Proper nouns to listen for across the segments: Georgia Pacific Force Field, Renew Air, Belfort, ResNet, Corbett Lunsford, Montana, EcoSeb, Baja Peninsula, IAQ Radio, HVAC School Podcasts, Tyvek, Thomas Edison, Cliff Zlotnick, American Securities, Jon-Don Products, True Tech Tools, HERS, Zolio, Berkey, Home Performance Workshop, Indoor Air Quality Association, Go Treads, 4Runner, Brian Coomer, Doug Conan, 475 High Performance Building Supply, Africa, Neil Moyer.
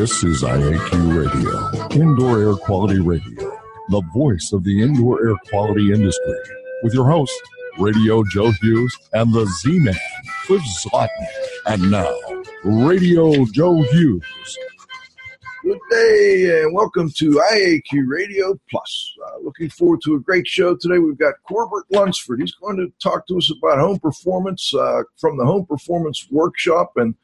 This is IAQ Radio, Indoor Air Quality Radio, the voice of the indoor air quality industry, with your host, Radio Joe Hughes and the Z-Man, Cliff Zlotnick. And now, Radio Joe Hughes. Good day and welcome to IAQ Radio Plus. Looking forward to a great show today. We've got Corbett Lunsford. He's going to talk to us about home performance from the Home Performance Workshop and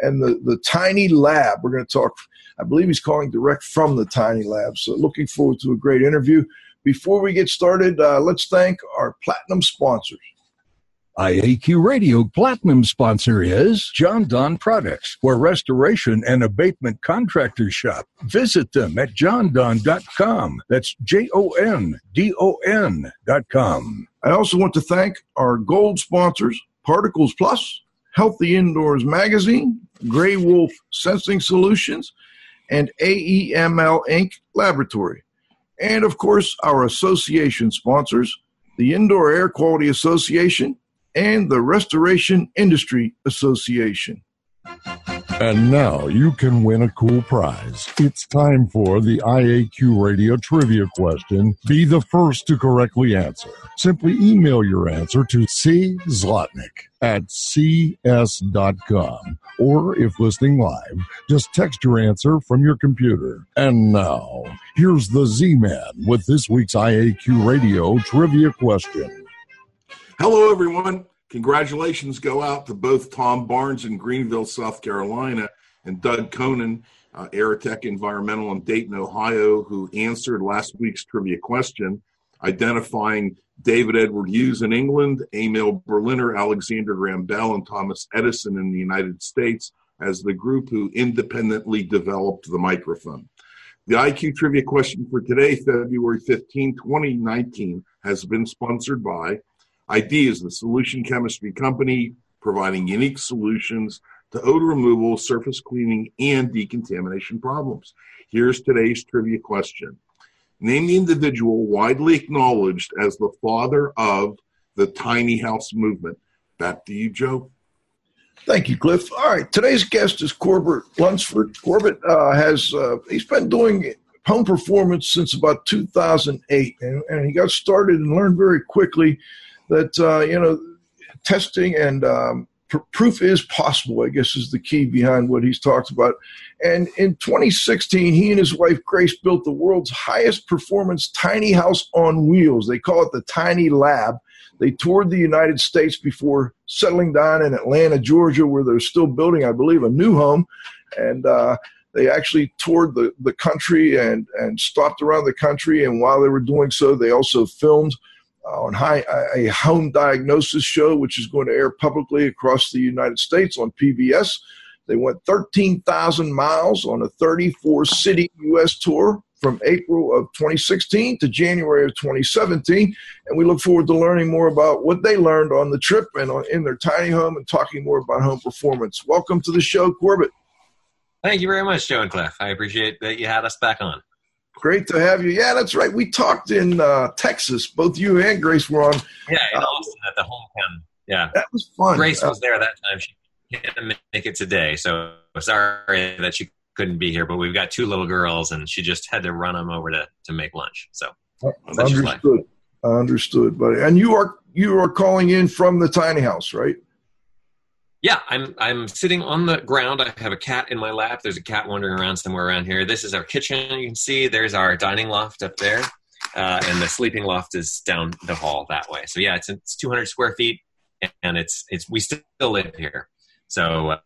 the Tiny Lab. We're going to talk, I believe he's calling direct from the Tiny Lab. So looking forward to a great interview. Before we get started, let's thank our platinum sponsors. IAQ Radio platinum sponsor is Jon-Don Products, where restoration and abatement contractors shop. Visit them at jondon.com. That's JONDON.com. I also want to thank our gold sponsors, Particles Plus, Healthy Indoors Magazine, Gray Wolf Sensing Solutions, and AEML Inc. Laboratory. And, of course, our association sponsors, the Indoor Air Quality Association and the Restoration Industry Association. And now you can win a cool prize. It's time for the IAQ Radio Trivia Question. Be the first to correctly answer. Simply email your answer to czlotnick@cs.com. Or if listening live, just text your answer from your computer. And now, here's the Z-Man with this week's IAQ Radio Trivia Question. Hello, everyone. Congratulations go out to both Tom Barnes in Greenville, South Carolina, and Doug Conan, Aerotech Environmental in Dayton, Ohio, who answered last week's trivia question, identifying David Edward Hughes in England, Emil Berliner, Alexander Graham Bell, and Thomas Edison in the United States as the group who independently developed the microphone. The IQ trivia question for today, February 15, 2019, has been sponsored by ID is the solution chemistry company providing unique solutions to odor removal, surface cleaning, and decontamination problems. Here's today's trivia question. Name the individual widely acknowledged as the father of the tiny house movement. Back to you, Joe. Thank you, Cliff. All right, today's guest is Corbett Lunsford. Corbett he's been doing home performance since about 2008, and he got started and learned very quickly that, testing and proof is possible, I guess, is the key behind what he's talked about. And in 2016, he and his wife, Grace, built the world's highest performance tiny house on wheels. They call it the Tiny Lab. They toured the United States before settling down in Atlanta, Georgia, where they're still building, I believe, a new home. And they actually toured the country and stopped around the country. And while they were doing so, they also filmed on a home diagnosis show, which is going to air publicly across the United States on PBS. They went 13,000 miles on a 34-city U.S. tour from April of 2016 to January of 2017, and we look forward to learning more about what they learned on the trip and in their tiny home and talking more about home performance. Welcome to the show, Corbett. Thank you very much, Joe and Cliff. I appreciate that you had us back on. Great to have you. Yeah, that's right. We talked in Texas. Both you and Grace were on. Yeah, in Austin at the Home Chem. Yeah. That was fun. Grace was there that time. She can't make it today, so sorry that she couldn't be here, but we've got two little girls, and she just had to run them over to make lunch. So Understood, buddy. And you are calling in from the tiny house, right? Yeah, I'm sitting on the ground. I have a cat in my lap. There's a cat wandering around somewhere around here. This is our kitchen. You can see there's our dining loft up there, and the sleeping loft is down the hall that way. So yeah, it's 200 square feet, and we still live here. So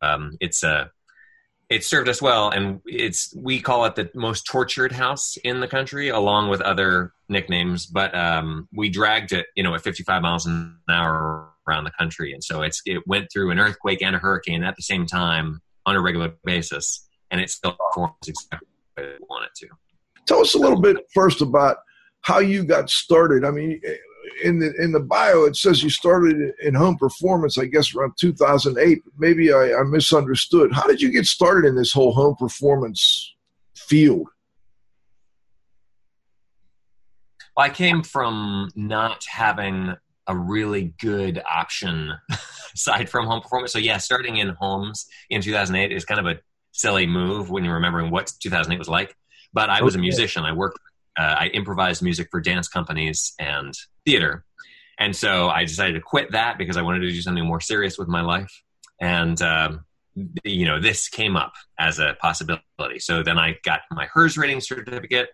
it's served us well, and we call it the most tortured house in the country, along with other nicknames. But we dragged it, at 55 miles an hour around the country, and so it went through an earthquake and a hurricane at the same time on a regular basis, and it still performs exactly the way we want it to. Tell us a little bit first about how you got started. I mean, in the bio it says you started in home performance, I guess around 2008. Maybe I misunderstood. How did you get started in this whole home performance field? Well, I came from not having a really good option aside from home performance. So yeah, starting in homes in 2008 is kind of a silly move when you're remembering what 2008 was like. But I was a musician. I worked, I improvised music for dance companies and theater. And so I decided to quit that because I wanted to do something more serious with my life. And, you know, this came up as a possibility. So then I got my HERS rating certificate,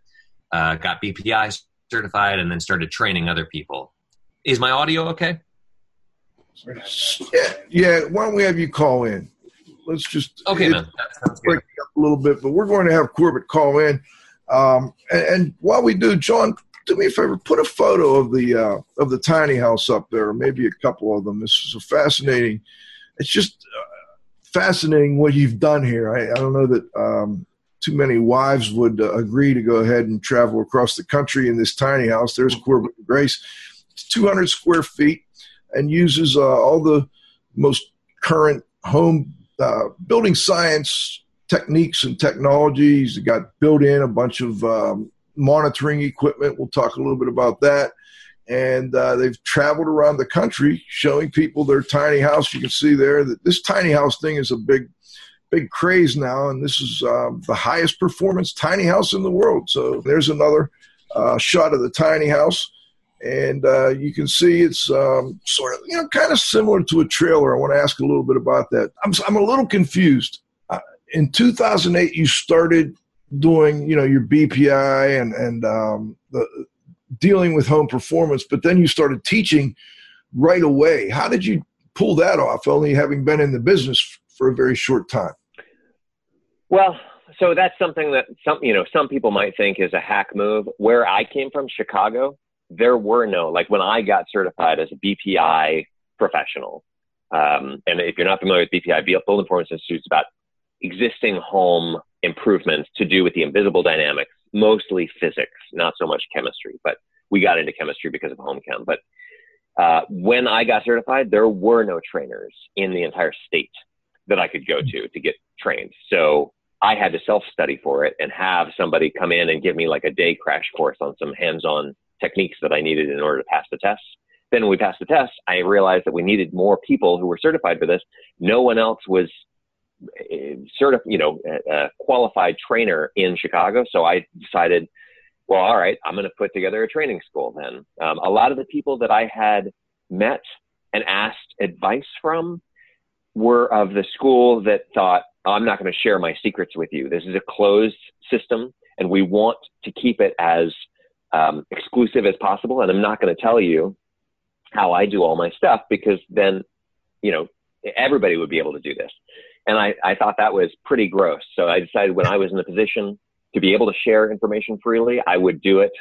got BPI certified, and then started training other people. Is my audio okay? Yeah. Why don't we have you call in? Let's just break it up a little bit, but we're going to have Corbett call in. And while we do, John, do me a favor, put a photo of the tiny house up there, or maybe a couple of them. This is a fascinating. It's just fascinating what you've done here. I don't know that too many wives would agree to go ahead and travel across the country in this tiny house. There's Corbett and Grace. It's 200 square feet and uses all the most current home building science techniques and technologies. It got built in a bunch of monitoring equipment. We'll talk a little bit about that. And they've traveled around the country showing people their tiny house. You can see there that this tiny house thing is a big craze now. And this is the highest performance tiny house in the world. So there's another shot of the tiny house. And you can see it's sort of, you know, kind of similar to a trailer. I want to ask a little bit about that. I'm a little confused. In 2008, you started doing, you know, your BPI and the dealing with home performance, but then you started teaching right away. How did you pull that off, only having been in the business for a very short time? Well, so that's something that some people might think is a hack move. Where I came from, Chicago, there were no, like when I got certified as a BPI professional, and if you're not familiar with BPI, Building Performance Institute is about existing home improvements to do with the invisible dynamics, mostly physics, not so much chemistry, but we got into chemistry because of Home Chem. But when I got certified, there were no trainers in the entire state that I could go to get trained. So I had to self-study for it and have somebody come in and give me like a day crash course on some hands-on techniques that I needed in order to pass the test. Then when we passed the test, I realized that we needed more people who were certified for this. No one else was a qualified trainer in Chicago. So I decided, well, all right, I'm going to put together a training school then. A lot of the people that I had met and asked advice from were of the school that thought, I'm not going to share my secrets with you. This is a closed system and we want to keep it as exclusive as possible. And I'm not going to tell you how I do all my stuff because then, you know, everybody would be able to do this. And I thought that was pretty gross. So I decided when I was in the position to be able to share information freely, I would do it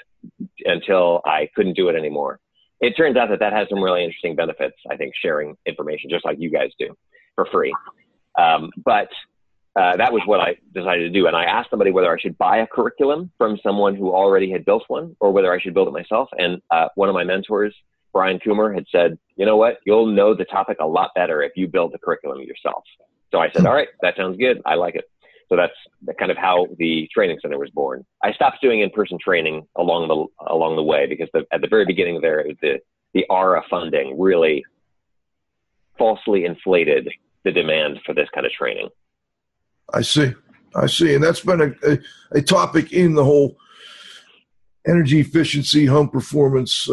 until I couldn't do it anymore. It turns out that has some really interesting benefits. I think sharing information, just like you guys do for free. But that was what I decided to do. And I asked somebody whether I should buy a curriculum from someone who already had built one or whether I should build it myself. And one of my mentors, Brian Coomer, had said, you know what, you'll know the topic a lot better if you build the curriculum yourself. So I said, all right, that sounds good. I like it. So that's kind of how the training center was born. I stopped doing in-person training along the way because at the very beginning there, the ARA funding really falsely inflated the demand for this kind of training. I see. And that's been a topic in the whole energy efficiency, home performance,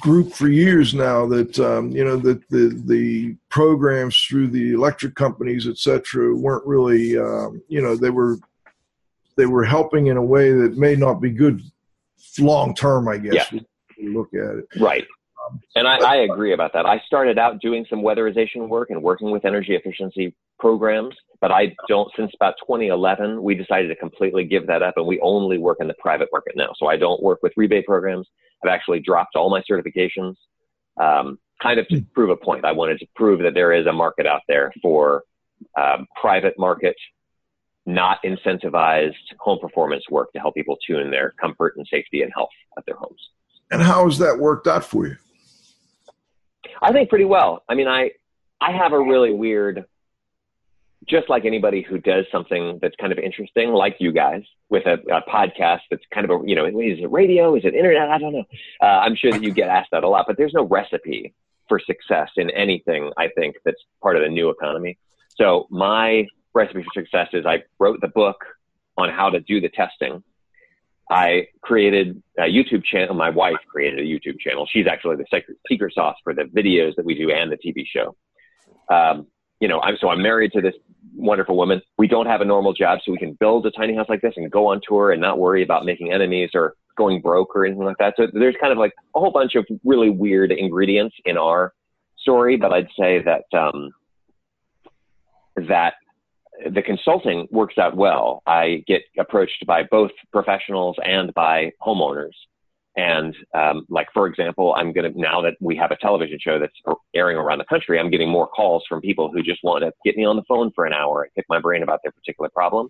group for years now that, that the programs through the electric companies, et cetera, weren't really, they were helping in a way that may not be good long-term, I guess, when you look at it. Right. And I agree about that. I started out doing some weatherization work and working with energy efficiency programs, but since about 2011, we decided to completely give that up and we only work in the private market now. So I don't work with rebate programs. I've actually dropped all my certifications, kind of to prove a point. I wanted to prove that there is a market out there for private market, not incentivized home performance work to help people tune their comfort and safety and health at their homes. And how has that worked out for you? I think pretty well. I mean, I have a really weird, just like anybody who does something that's kind of interesting, like you guys, with a podcast that's kind of, is it radio? Is it internet? I don't know. I'm sure that you get asked that a lot, but there's no recipe for success in anything, I think, that's part of the new economy. So my recipe for success is I wrote the book on how to do the testing. I created a YouTube channel. My wife created a YouTube channel. She's actually the secret sauce for the videos that we do and the TV show. I'm married to this wonderful woman. We don't have a normal job, so we can build a tiny house like this and go on tour and not worry about making enemies or going broke or anything like that. So there's kind of like a whole bunch of really weird ingredients in our story, but I'd say that that the consulting works out well. I get approached by both professionals and by homeowners. And like, for example, now that we have a television show that's airing around the country, I'm getting more calls from people who just want to get me on the phone for an hour and pick my brain about their particular problem.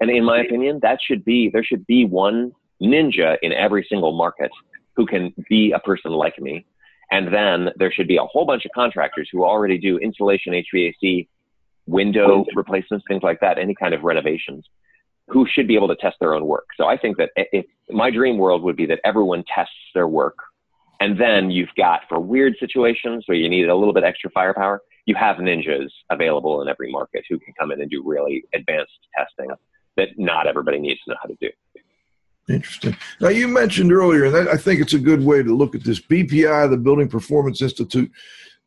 And in my opinion, there should be one ninja in every single market who can be a person like me. And then there should be a whole bunch of contractors who already do insulation, HVAC, window replacements, things like that, any kind of renovations, who should be able to test their own work. So I think that if my dream world would be that everyone tests their work, and then you've got, for weird situations where you need a little bit extra firepower, you have ninjas available in every market who can come in and do really advanced testing that not everybody needs to know how to do. Interesting. Now, you mentioned earlier, and I think it's a good way to look at this, BPI, the Building Performance Institute,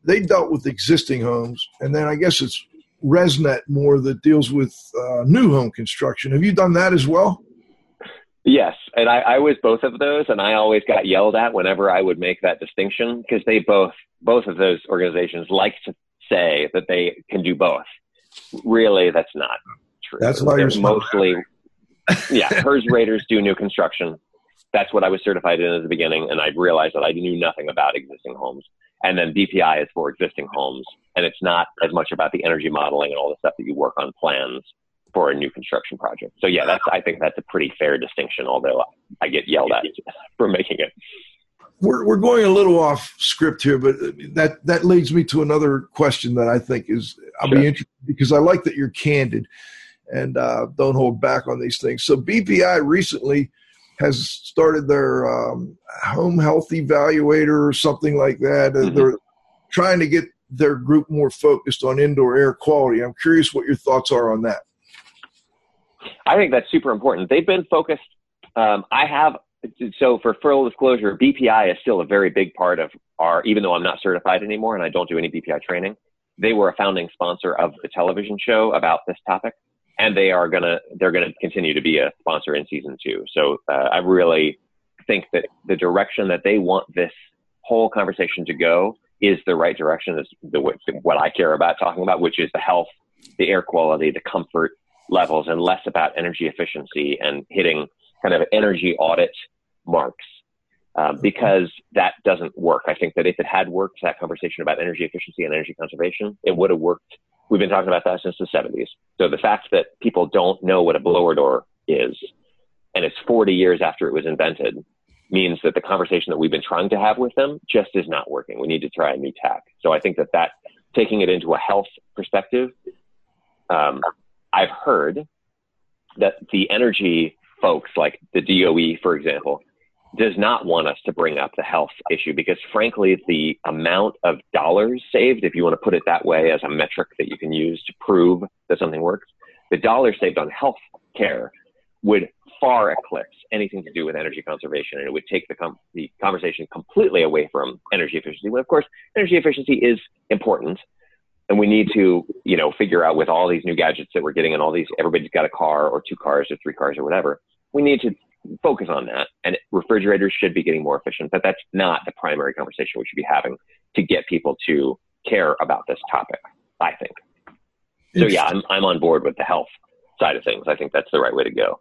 they dealt with existing homes, and then I guess it's ResNet more that deals with new home construction. Have you done that as well? Yes, and I was both of those, and I always got yelled at whenever I would make that distinction, because they both of those organizations like to say that they can do both. Really, that's not true. That's why you're mostly HERS raters do new construction. That's what I was certified in at the beginning, and I realized that I knew nothing about existing homes. And then BPI is for existing homes, and it's not as much about the energy modeling and all the stuff that you work on plans for a new construction project. So yeah, I think that's a pretty fair distinction, although I get yelled at for making it. We're going a little off script here, but that leads me to another question that I think is, I'll be interested, because I like that you're candid and don't hold back on these things. So BPI recently has started their home health evaluator or something like that. Mm-hmm. They're trying to get their group more focused on indoor air quality. I'm curious what your thoughts are on that. I think that's super important. They've been focused. So for full disclosure, BPI is still a very big part of our, even though I'm not certified anymore and I don't do any BPI training, they were a founding sponsor of the television show about this topic. And they're gonna continue to be a sponsor in season 2. So I really think that the direction that they want this whole conversation to go is the right direction. Is what I care about talking about, which is the health, the air quality, the comfort levels, and less about energy efficiency and hitting kind of energy audit marks, because that doesn't work. I think that if it had worked, that conversation about energy efficiency and energy conservation, it would have worked. We've been talking about that since the 70s. So the fact that people don't know what a blower door is, and it's 40 years after it was invented, means that the conversation that we've been trying to have with them just is not working. We need to try a new tack. So I think that taking it into a health perspective, I've heard that the energy folks, like the DOE, for example, does not want us to bring up the health issue because, frankly, the amount of dollars saved, if you want to put it that way as a metric that you can use to prove that something works, the dollars saved on health care would far eclipse anything to do with energy conservation, and it would take the conversation completely away from energy efficiency. Well, of course, energy efficiency is important, and we need to, figure out with all these new gadgets that we're getting and everybody's got a car or 2 cars or 3 cars or whatever, we need to focus on that, and refrigerators should be getting more efficient, but that's not the primary conversation we should be having to get people to care about this topic, I think. So yeah, I'm on board with the health side of things. I think that's the right way to go.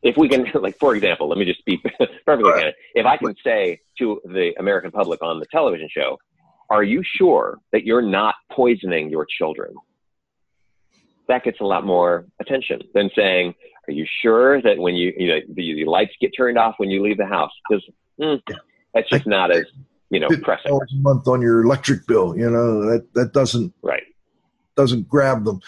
If we can, like, for example, let me just be perfectly candid. If I can say to the American public on the television show, are you sure that you're not poisoning your children? That gets a lot more attention than saying, are you sure that when the lights get turned off when you leave the house? Because that's just not as, pressing. $50 a month on your electric bill, that doesn't doesn't grab them.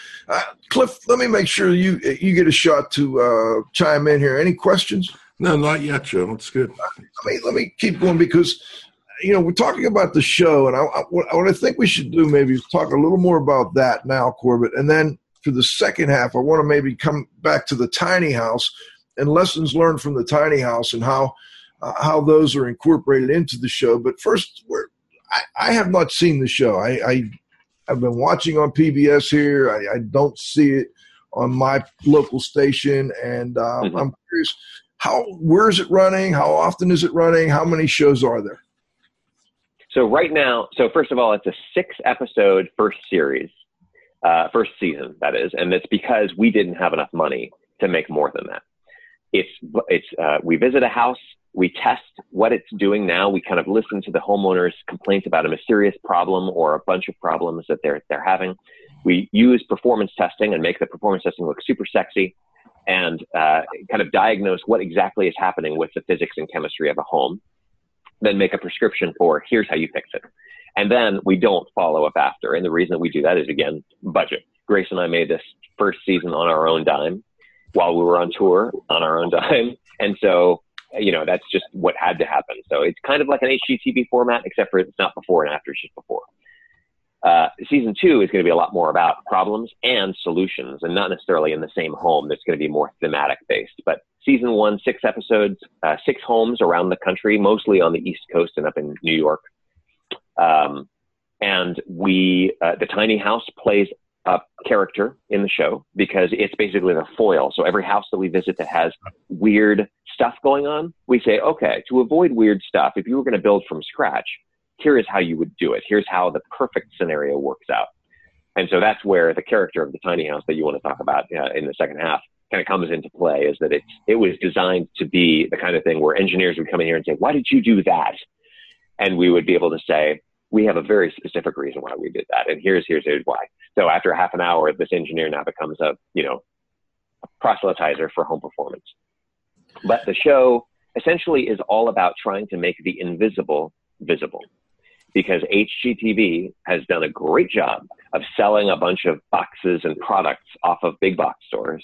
Cliff, let me make sure you get a shot to chime in here. Any questions? No, not yet, Joe. That's good. Let me keep going because you know, we're talking about the show, and what I think we should do maybe is talk a little more about that now, Corbett, and then for the second half, I want to maybe come back to the tiny house and lessons learned from the tiny house and how those are incorporated into the show. But first, I have not seen the show. I've been watching on PBS here. I don't see it on my local station, and I'm curious, where is it running? How often is it running? How many shows are there? So right now, first of all, it's a 6-episode first series, first season, that is, and it's because we didn't have enough money to make more than that. We visit a house, we test what it's doing now. We kind of listen to the homeowners' complaints about a mysterious problem or a bunch of problems that they're having. We use performance testing and make the performance testing look super sexy and kind of diagnose what exactly is happening with the physics and chemistry of a home, then make a prescription for here's how you fix it. And then we don't follow up after. And the reason we do that is, again, budget. Grace and I made this first season on our own dime while we were on tour on our own dime. And so, you know, that's just what had to happen. So it's kind of like an HGTV format, except for it's not before and after, it's just before. Season 2 is going to be a lot more about problems and solutions, and not necessarily in the same home. That's going to be more thematic based. But season 1, 6 episodes, 6 homes around the country, mostly on the East Coast and up in New York. And the tiny house plays a character in the show because it's basically the foil. So every house that we visit that has weird stuff going on, we say, okay, to avoid weird stuff, if you were going to build from scratch, here is how you would do it. Here's how the perfect scenario works out. And so that's where the character of the tiny house that you want to talk about in the second half kind of comes into play, is that it was designed to be the kind of thing where engineers would come in here and say, why did you do that? And we would be able to say, we have a very specific reason why we did that. And here's why. So after half an hour, this engineer now becomes a proselytizer for home performance. But the show essentially is all about trying to make the invisible visible, because HGTV has done a great job of selling a bunch of boxes and products off of big box stores,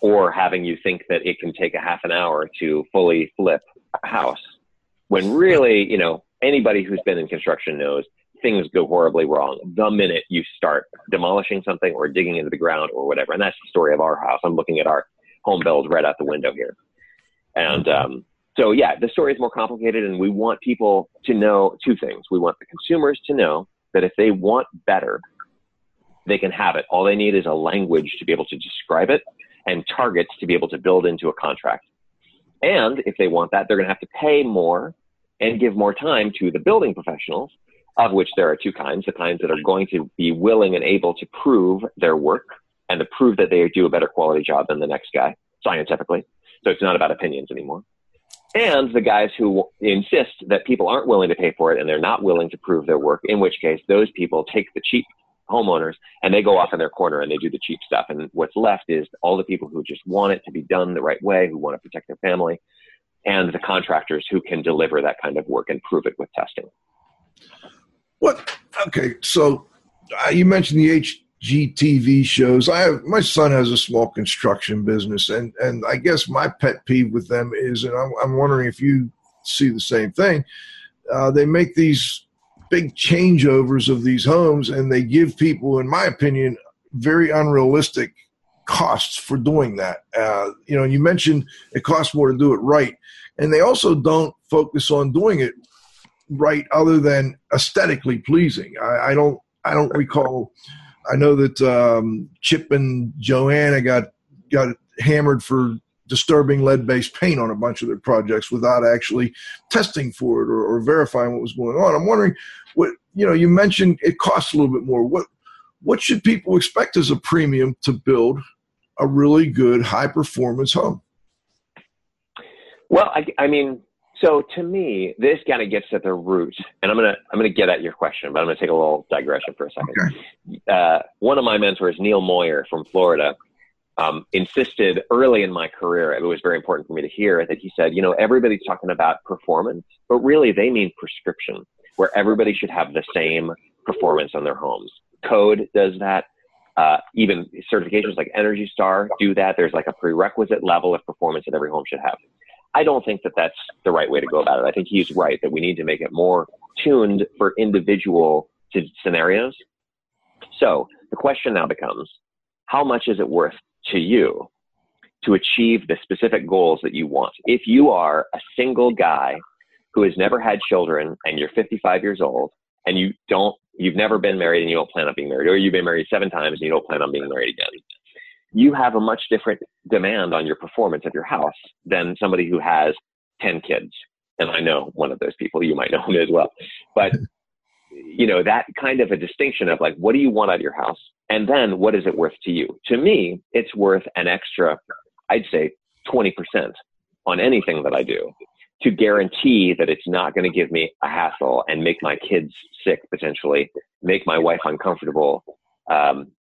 or having you think that it can take a half an hour to fully flip a house, when really, anybody who's been in construction knows things go horribly wrong the minute you start demolishing something or digging into the ground or whatever. And that's the story of our house. I'm looking at our home build right out the window here. And so, yeah, the story is more complicated, and we want people to know two things. We want the consumers to know that if they want better, they can have it. All they need is a language to be able to describe it and targets to be able to build into a contract. And if they want that, they're going to have to pay more and give more time to the building professionals, of which there are two kinds: the kinds that are going to be willing and able to prove their work and to prove that they do a better quality job than the next guy, scientifically. So it's not about opinions anymore. And the guys who insist that people aren't willing to pay for it and they're not willing to prove their work, in which case those people take the cheap homeowners and they go off in their corner and they do the cheap stuff. And what's left is all the people who just want it to be done the right way, who want to protect their family, and the contractors who can deliver that kind of work and prove it with testing. Okay, so you mentioned the HGTV shows. My son has a small construction business, and I guess my pet peeve with them is, and I'm wondering if you see the same thing, they make these big changeovers of these homes, and they give people, in my opinion, very unrealistic costs for doing that. And you mentioned it costs more to do it right. And they also don't focus on doing it right other than aesthetically pleasing. I don't recall. I know that Chip and Joanna got hammered for disturbing lead-based paint on a bunch of their projects without actually testing for it or verifying what was going on. I'm wondering what, you mentioned it costs a little bit more. What should people expect as a premium to build a really good high-performance home? Well, so to me, this kind of gets at the root, and I'm gonna get at your question, but I'm gonna take a little digression for a second. Okay. One of my mentors, Neil Moyer from Florida, insisted early in my career, it was very important for me to hear that he said, everybody's talking about performance, but really they mean prescription, where everybody should have the same performance on their homes. Code does that. Even certifications like Energy Star do that. There's like a prerequisite level of performance that every home should have. I don't think that that's the right way to go about it. I think he's right that we need to make it more tuned for individual scenarios. So the question now becomes, how much is it worth to you to achieve the specific goals that you want? If you are a single guy who has never had children and you're 55 years old and you've never been married and you don't plan on being married, or you've been married 7 times and you don't plan on being married again, you have a much different demand on your performance of your house than somebody who has 10 kids. And I know one of those people, you might know him as well. But you know, that kind of a distinction of like, what do you want out of your house? And then what is it worth to you? To me, it's worth an extra, I'd say 20% on anything that I do to guarantee that it's not going to give me a hassle and make my kids sick, potentially make my wife uncomfortable,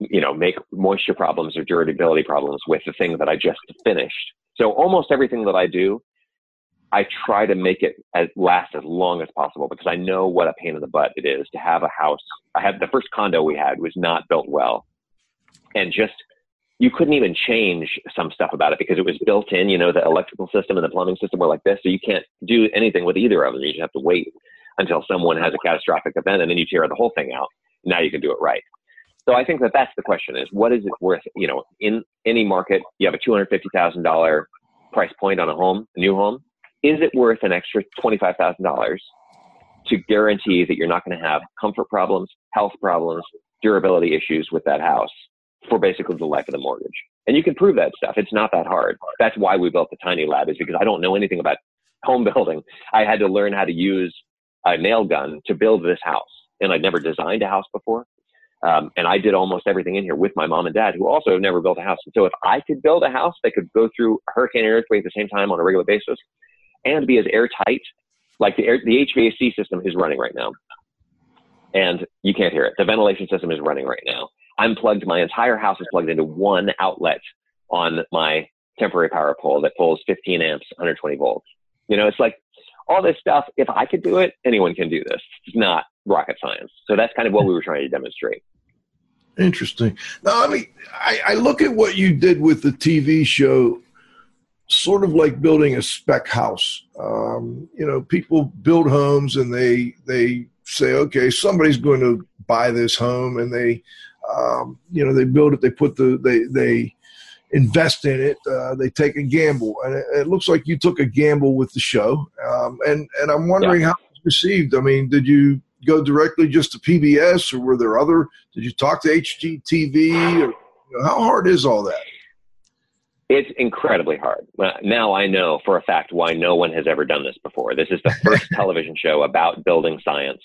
you know, make moisture problems or durability problems with the thing that I just finished. So almost everything that I do, I try to make it last as long as possible, because I know what a pain in the butt it is to have a house. I had the first condo we had was not built well, and just, you couldn't even change some stuff about it because it was built in, you know, the electrical system and the plumbing system were like this. So you can't do anything with either of them. You just have to wait until someone has a catastrophic event, and then you tear the whole thing out. Now you can do it right. So I think that that's the question, is what is it worth? You know, in any market, you have a $250,000 price point on a home, a new home. Is it worth an extra $25,000 to guarantee that you're not going to have comfort problems, health problems, durability issues with that house for basically the life of the mortgage? And you can prove that stuff. It's not that hard. That's why we built the Tiny Lab, is because I don't know anything about home building. I had to learn how to use a nail gun to build this house. And I'd never designed a house before. And I did almost everything in here with my mom and dad, who also have never built a house. And so if I could build a house that could go through a hurricane and earthquake at the same time on a regular basis and be as airtight, like the HVAC system is running right now, and you can't hear it. The ventilation system is running right now. I'm plugged, my entire house is plugged into one outlet on my temporary power pole that pulls 15 amps, 120 volts. You know, it's like all this stuff. If I could do it, anyone can do this. It's not rocket science. So that's kind of what we were trying to demonstrate. Interesting. Now, I mean, I look at what you did with the TV show, sort of like building a spec house. You know, people build homes and they say, okay, somebody's going to buy this home, and they, you know, they build it, they invest in it, they take a gamble, and it looks like you took a gamble with the show. And I'm wondering how it was received. I mean, did you go directly just to PBS, or were there other? Did you talk to HGTV? Or, you know, how hard is all that? It's incredibly hard. Now I know for a fact why no one has ever done this before. This is the first television show about building science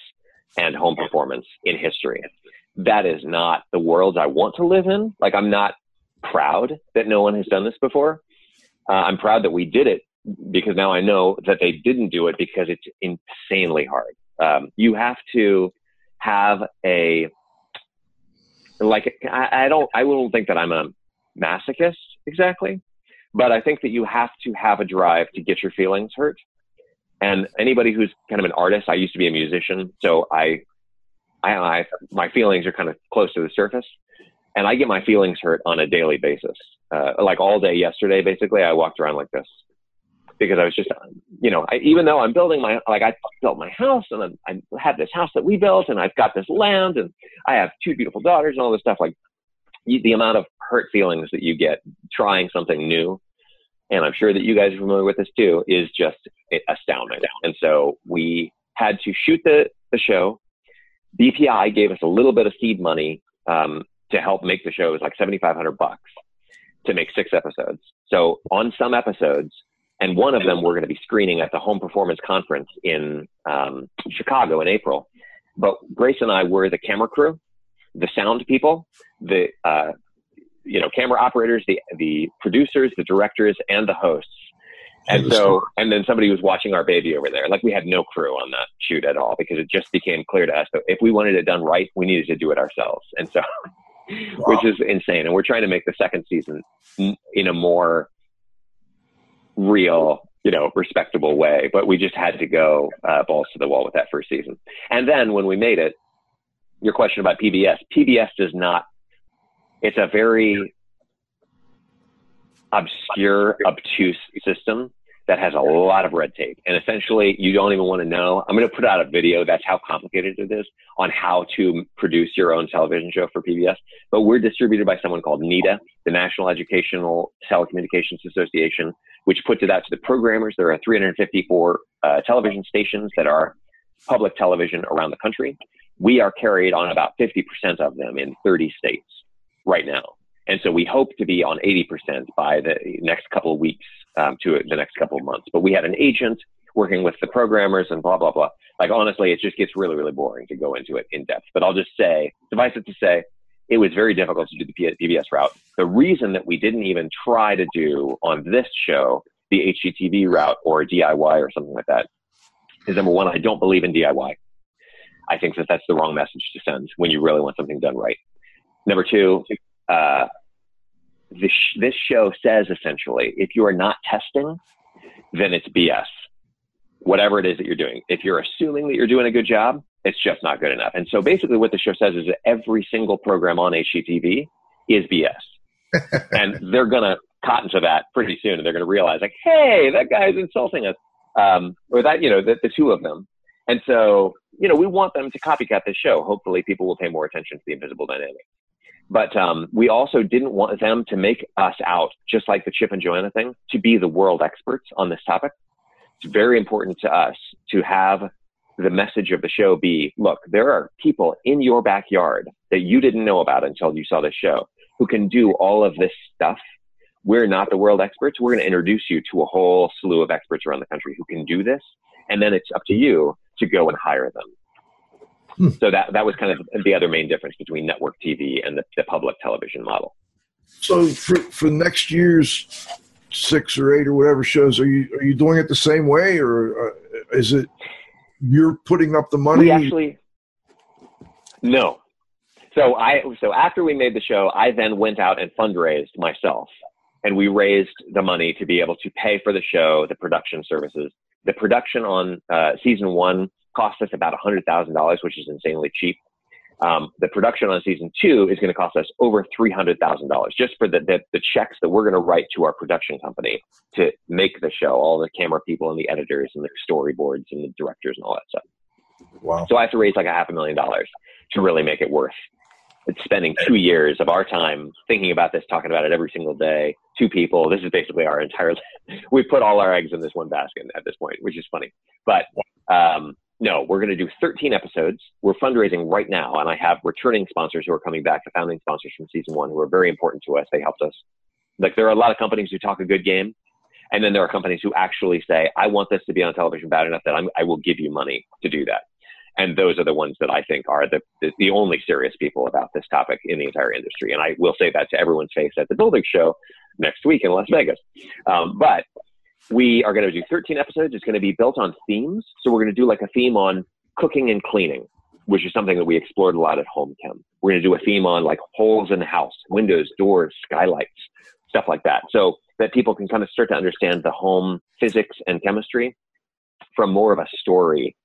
and home performance in history. That is not the world I want to live in. Like, I'm not proud that no one has done this before. I'm proud that we did it, because now I know that they didn't do it because it's insanely hard. You have to have I don't think that I'm a masochist exactly, but I think that you have to have a drive to get your feelings hurt. And anybody who's kind of an artist, I used to be a musician, so I my feelings are kind of close to the surface, and I get my feelings hurt on a daily basis. Like all day yesterday, basically, I walked around like this because I was just, you know, even though I'm building my, like, I built my house, and I have this house that we built, and I've got this land, and I have 2 beautiful daughters and all this stuff. Like, the amount of hurt feelings that you get trying something new, and I'm sure that you guys are familiar with this too, is just astounding. And so we had to shoot the show. BPI gave us a little bit of seed money to help make the show. It was like $7,500 to make 6 episodes. So on some episodes, and one of them we're going to be screening at the Home Performance Conference in Chicago in April. But Grace and I were the camera crew, the sound people, the you know, camera operators, the producers, the directors, and the hosts. And so, and then somebody was watching our baby over there. Like, we had no crew on that shoot at all, because it just became clear to us that if we wanted it done right, we needed to do it ourselves. And so, wow. Which is insane. And we're trying to make the second season in a more real, you know, respectable way. But we just had to go balls to the wall with that first season. And then when we made it, your question about PBS, PBS does not, it's a very obscure, obtuse system that has a lot of red tape. And essentially, you don't even want to know. I'm going to put out a video, that's how complicated it is, on how to produce your own television show for PBS. But we're distributed by someone called NETA, the National Educational Telecommunications Association, which puts it out to the programmers. There are 354 television stations that are public television around the country. We are carried on about 50% of them in 30 states right now. And so we hope to be on 80% by the next couple of weeks to the next couple of months. But we had an agent working with the programmers and blah, blah, blah. Like, honestly, it just gets really, really boring to go into it in depth. But I'll just say, suffice it to say, it was very difficult to do the PBS route. The reason that we didn't even try to do on this show the HGTV route or DIY or something like that is, number one, I don't believe in DIY. I think that that's the wrong message to send when you really want something done right. Number two, this show says, essentially, if you are not testing, then it's BS. Whatever it is that you're doing. If you're assuming that you're doing a good job, it's just not good enough. And so basically what the show says is that every single program on HGTV is BS. And they're going to cotton to that pretty soon. And they're going to realize, like, hey, that guy's insulting us. Or that, you know, the two of them. And so, you know, we want them to copycat this show. Hopefully people will pay more attention to the invisible dynamic. But we also didn't want them to make us out, just like the Chip and Joanna thing, to be the world experts on this topic. It's very important to us to have the message of the show be, look, there are people in your backyard that you didn't know about until you saw this show who can do all of this stuff. We're not the world experts. We're going to introduce you to a whole slew of experts around the country who can do this. And then it's up to you to go and hire them. So that was kind of the other main difference between network TV and the public television model. So for next year's 6 or 8 or whatever shows, are you doing it the same way, or is it you're putting up the money? We actually, no. So after we made the show, I then went out and fundraised myself, and we raised the money to be able to pay for the show, the production services. The production on season 1 cost us about $100,000, which is insanely cheap. The production on season 2 is going to cost us over $300,000 just for the checks that we're going to write to our production company to make the show, all the camera people and the editors and the storyboards and the directors and all that stuff. Wow. So I have to raise like $500,000 to really make it worth. It's spending 2 years of our time thinking about this, talking about it every single day, 2 people. This is basically our entire, we put all our eggs in this one basket at this point, which is funny. But, no, we're going to do 13 episodes. We're fundraising right now, and I have returning sponsors who are coming back, the founding sponsors from season 1 who are very important to us. They helped us. Like, there are a lot of companies who talk a good game, and then there are companies who actually say, I want this to be on television bad enough that I will give you money to do that. And those are the ones that I think are the only serious people about this topic in the entire industry. And I will say that to everyone's face at the Building Show next week in Las Vegas. But we are going to do 13 episodes. It's going to be built on themes. So we're going to do like a theme on cooking and cleaning, which is something that we explored a lot at Home Chem. We're going to do a theme on like holes in the house, windows, doors, skylights, stuff like that. So that people can kind of start to understand the home physics and chemistry from more of a story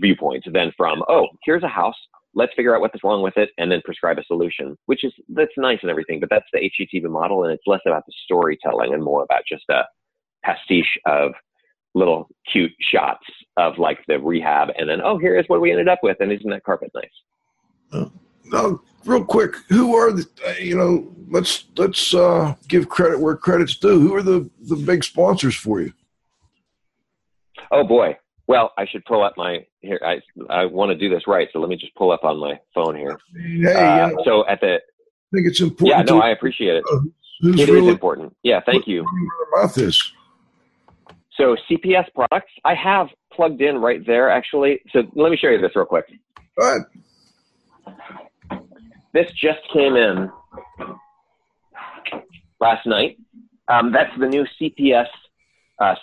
viewpoint than from, oh, here's a house. Let's figure out what's wrong with it and then prescribe a solution, which is, that's nice and everything, but that's the HGTV model. And it's less about the storytelling and more about just a pastiche of little cute shots of like the rehab, and then, oh, here's what we ended up with, and isn't that carpet nice? Now, real quick, who are the, you know, let's give credit where credit's due. Who are the big sponsors for you? Oh boy. Well, I should pull up my, here, I want to do this right, so let me just pull up on my phone here. Hey, yeah. So at the, I think it's important. Yeah, no, I appreciate it. It really is important. Yeah, thank you. About this. So CPS Products, I have plugged in right there, actually. So let me show you this real quick. Go ahead. This just came in last night. That's the new CPS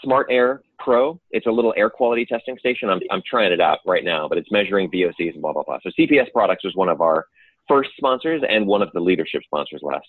Smart Air Pro. It's a little air quality testing station. I'm trying it out right now, but it's measuring VOCs and blah, blah, blah. So CPS Products was one of our first sponsors and one of the leadership sponsors last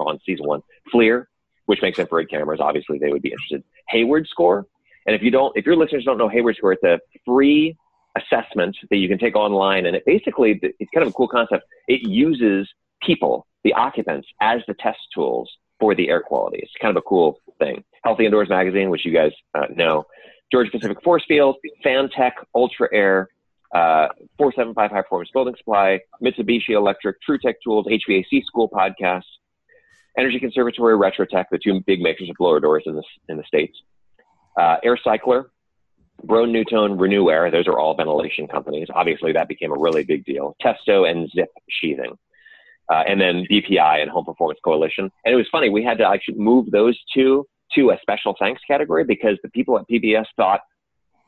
on season 1. FLIR, which makes infrared cameras. Obviously, they would be interested. Hayward Score. And if your listeners don't know Hayward Score, it's a free assessment that you can take online. And it basically, it's kind of a cool concept. It uses people, the occupants, as the test tools for the air quality. It's kind of a cool thing. Healthy Indoors Magazine, which you guys know, Georgia Pacific Force Field, Fantech, Ultra Air, 475 High Performance Building Supply, Mitsubishi Electric, True Tech Tools, HVAC School Podcasts, Energy Conservatory, RetroTech, the two big makers of blower doors in the States. Air Cycler, Bro Newtone, Renew Air, those are all ventilation companies. Obviously, that became a really big deal. Testo and Zip Sheathing. And then BPI and Home Performance Coalition. And it was funny, we had to actually move those two to a special thanks category because the people at PBS thought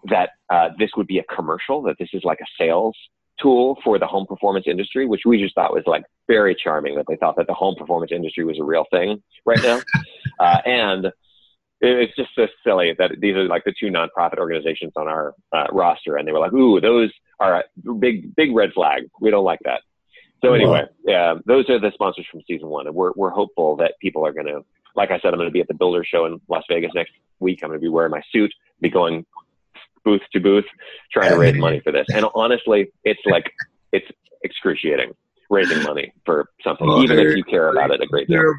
that this would be a commercial, that this is like a sales tool for the home performance industry, which we just thought was like very charming, that they thought that the home performance industry was a real thing right now. And it's just so silly that these are like the two nonprofit organizations on our roster. And they were like, ooh, those are a big red flag. We don't like that. So anyway, yeah, those are the sponsors from season one. And we're hopeful that people are going to, like I said, I'm going to be at the Builder Show in Las Vegas next week. I'm going to be wearing my suit, be going booth to booth, trying to raise money for this. And honestly, it's like, it's excruciating raising money for something, even if you care about it a great deal.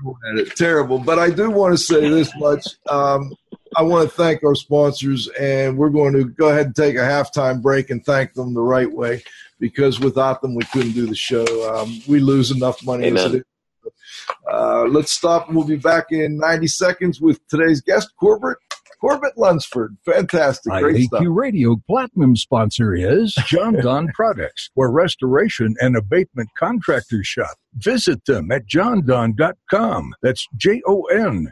Terrible. But I do want to say this much. I want to thank our sponsors, and we're going to go ahead and take a halftime break and thank them the right way, because without them, we couldn't do the show. We lose enough money. Amen. Let's stop, and we'll be back in 90 seconds with today's guest, Corbett Lunsford. Fantastic. Great stuff. IAQ Radio Platinum sponsor is Jon-Don Products, where restoration and abatement contractors shop. Visit them at jondon.com. That's JONDON.com.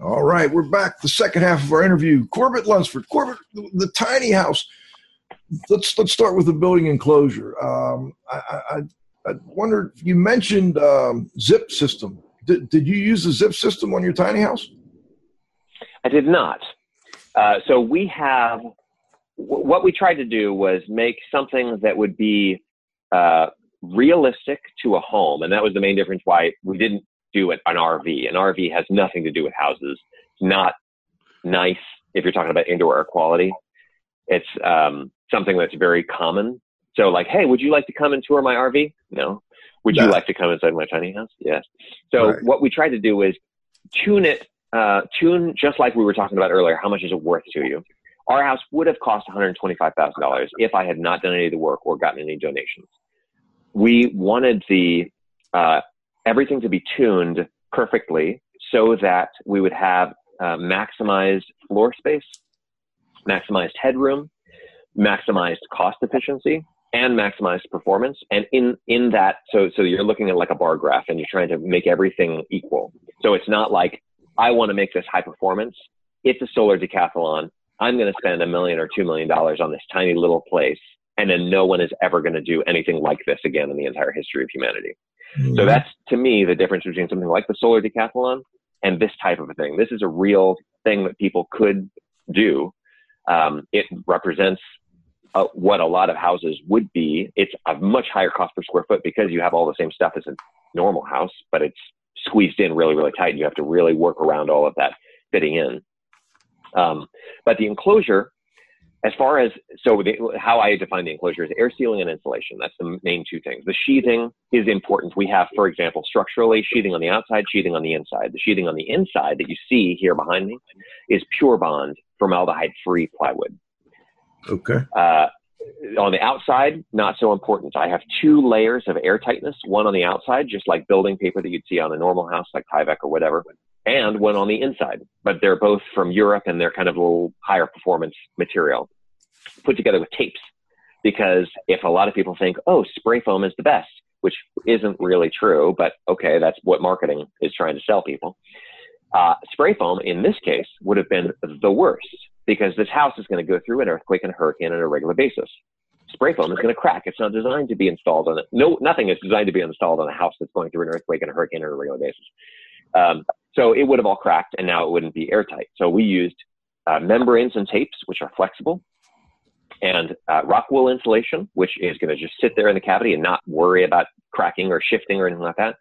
All right, we're back. The second half of our interview, Corbett Lunsford. Corbett, the tiny house. Let's start with the building enclosure. I wondered, you mentioned zip system. Did you use the zip system on your tiny house? I did not. So we have, what we tried to do was make something that would be realistic to a home, and that was the main difference why we didn't do an RV. An RV has nothing to do with houses. It's not nice if you're talking about indoor air quality. It's something that's very common. So like, hey, would you like to come and tour my RV? No. Would you like to come inside my tiny house? Yes. So what we tried to do is tune it, just like we were talking about earlier, how much is it worth to you? Our house would have cost $125,000 if I had not done any of the work or gotten any donations. We wanted the everything to be tuned perfectly so that we would have maximized floor space, maximized headroom, maximized cost efficiency, and maximized performance. And in that, so you're looking at like a bar graph and you're trying to make everything equal. So it's not like, I want to make this high performance. It's a solar decathlon. I'm going to spend $1 million or $2 million on this tiny little place. And then no one is ever going to do anything like this again in the entire history of humanity. So that's, to me, the difference between something like the solar decathlon and this type of a thing. This is a real thing that people could do. It represents what a lot of houses would be. It's a much higher cost per square foot because you have all the same stuff as a normal house, but it's squeezed in really, really tight. You have to really work around all of that fitting in. But the enclosure As far as, so how I define the enclosure is air sealing and insulation. That's the main two things. The sheathing is important. We have, for example, structurally sheathing on the outside, sheathing on the inside. The sheathing on the inside that you see here behind me is pure bond formaldehyde-free plywood. Okay. On the outside, not so important. I have two layers of airtightness, one on the outside, just like building paper that you'd see on a normal house like Tyvek or whatever, and one on the inside, but they're both from Europe and they're kind of a little higher performance material put together with tapes. Because if a lot of people think, oh, spray foam is the best, which isn't really true, but okay, that's what marketing is trying to sell people. Spray foam in this case would have been the worst because this house is going to go through an earthquake and a hurricane on a regular basis. Spray foam is going to crack. It's not designed to be installed on it. No, nothing is designed to be installed on a house that's going through an earthquake and a hurricane on a regular basis. So it would have all cracked and now it wouldn't be airtight. So we used membranes and tapes, which are flexible, and rock wool insulation, which is going to just sit there in the cavity and not worry about cracking or shifting or anything like that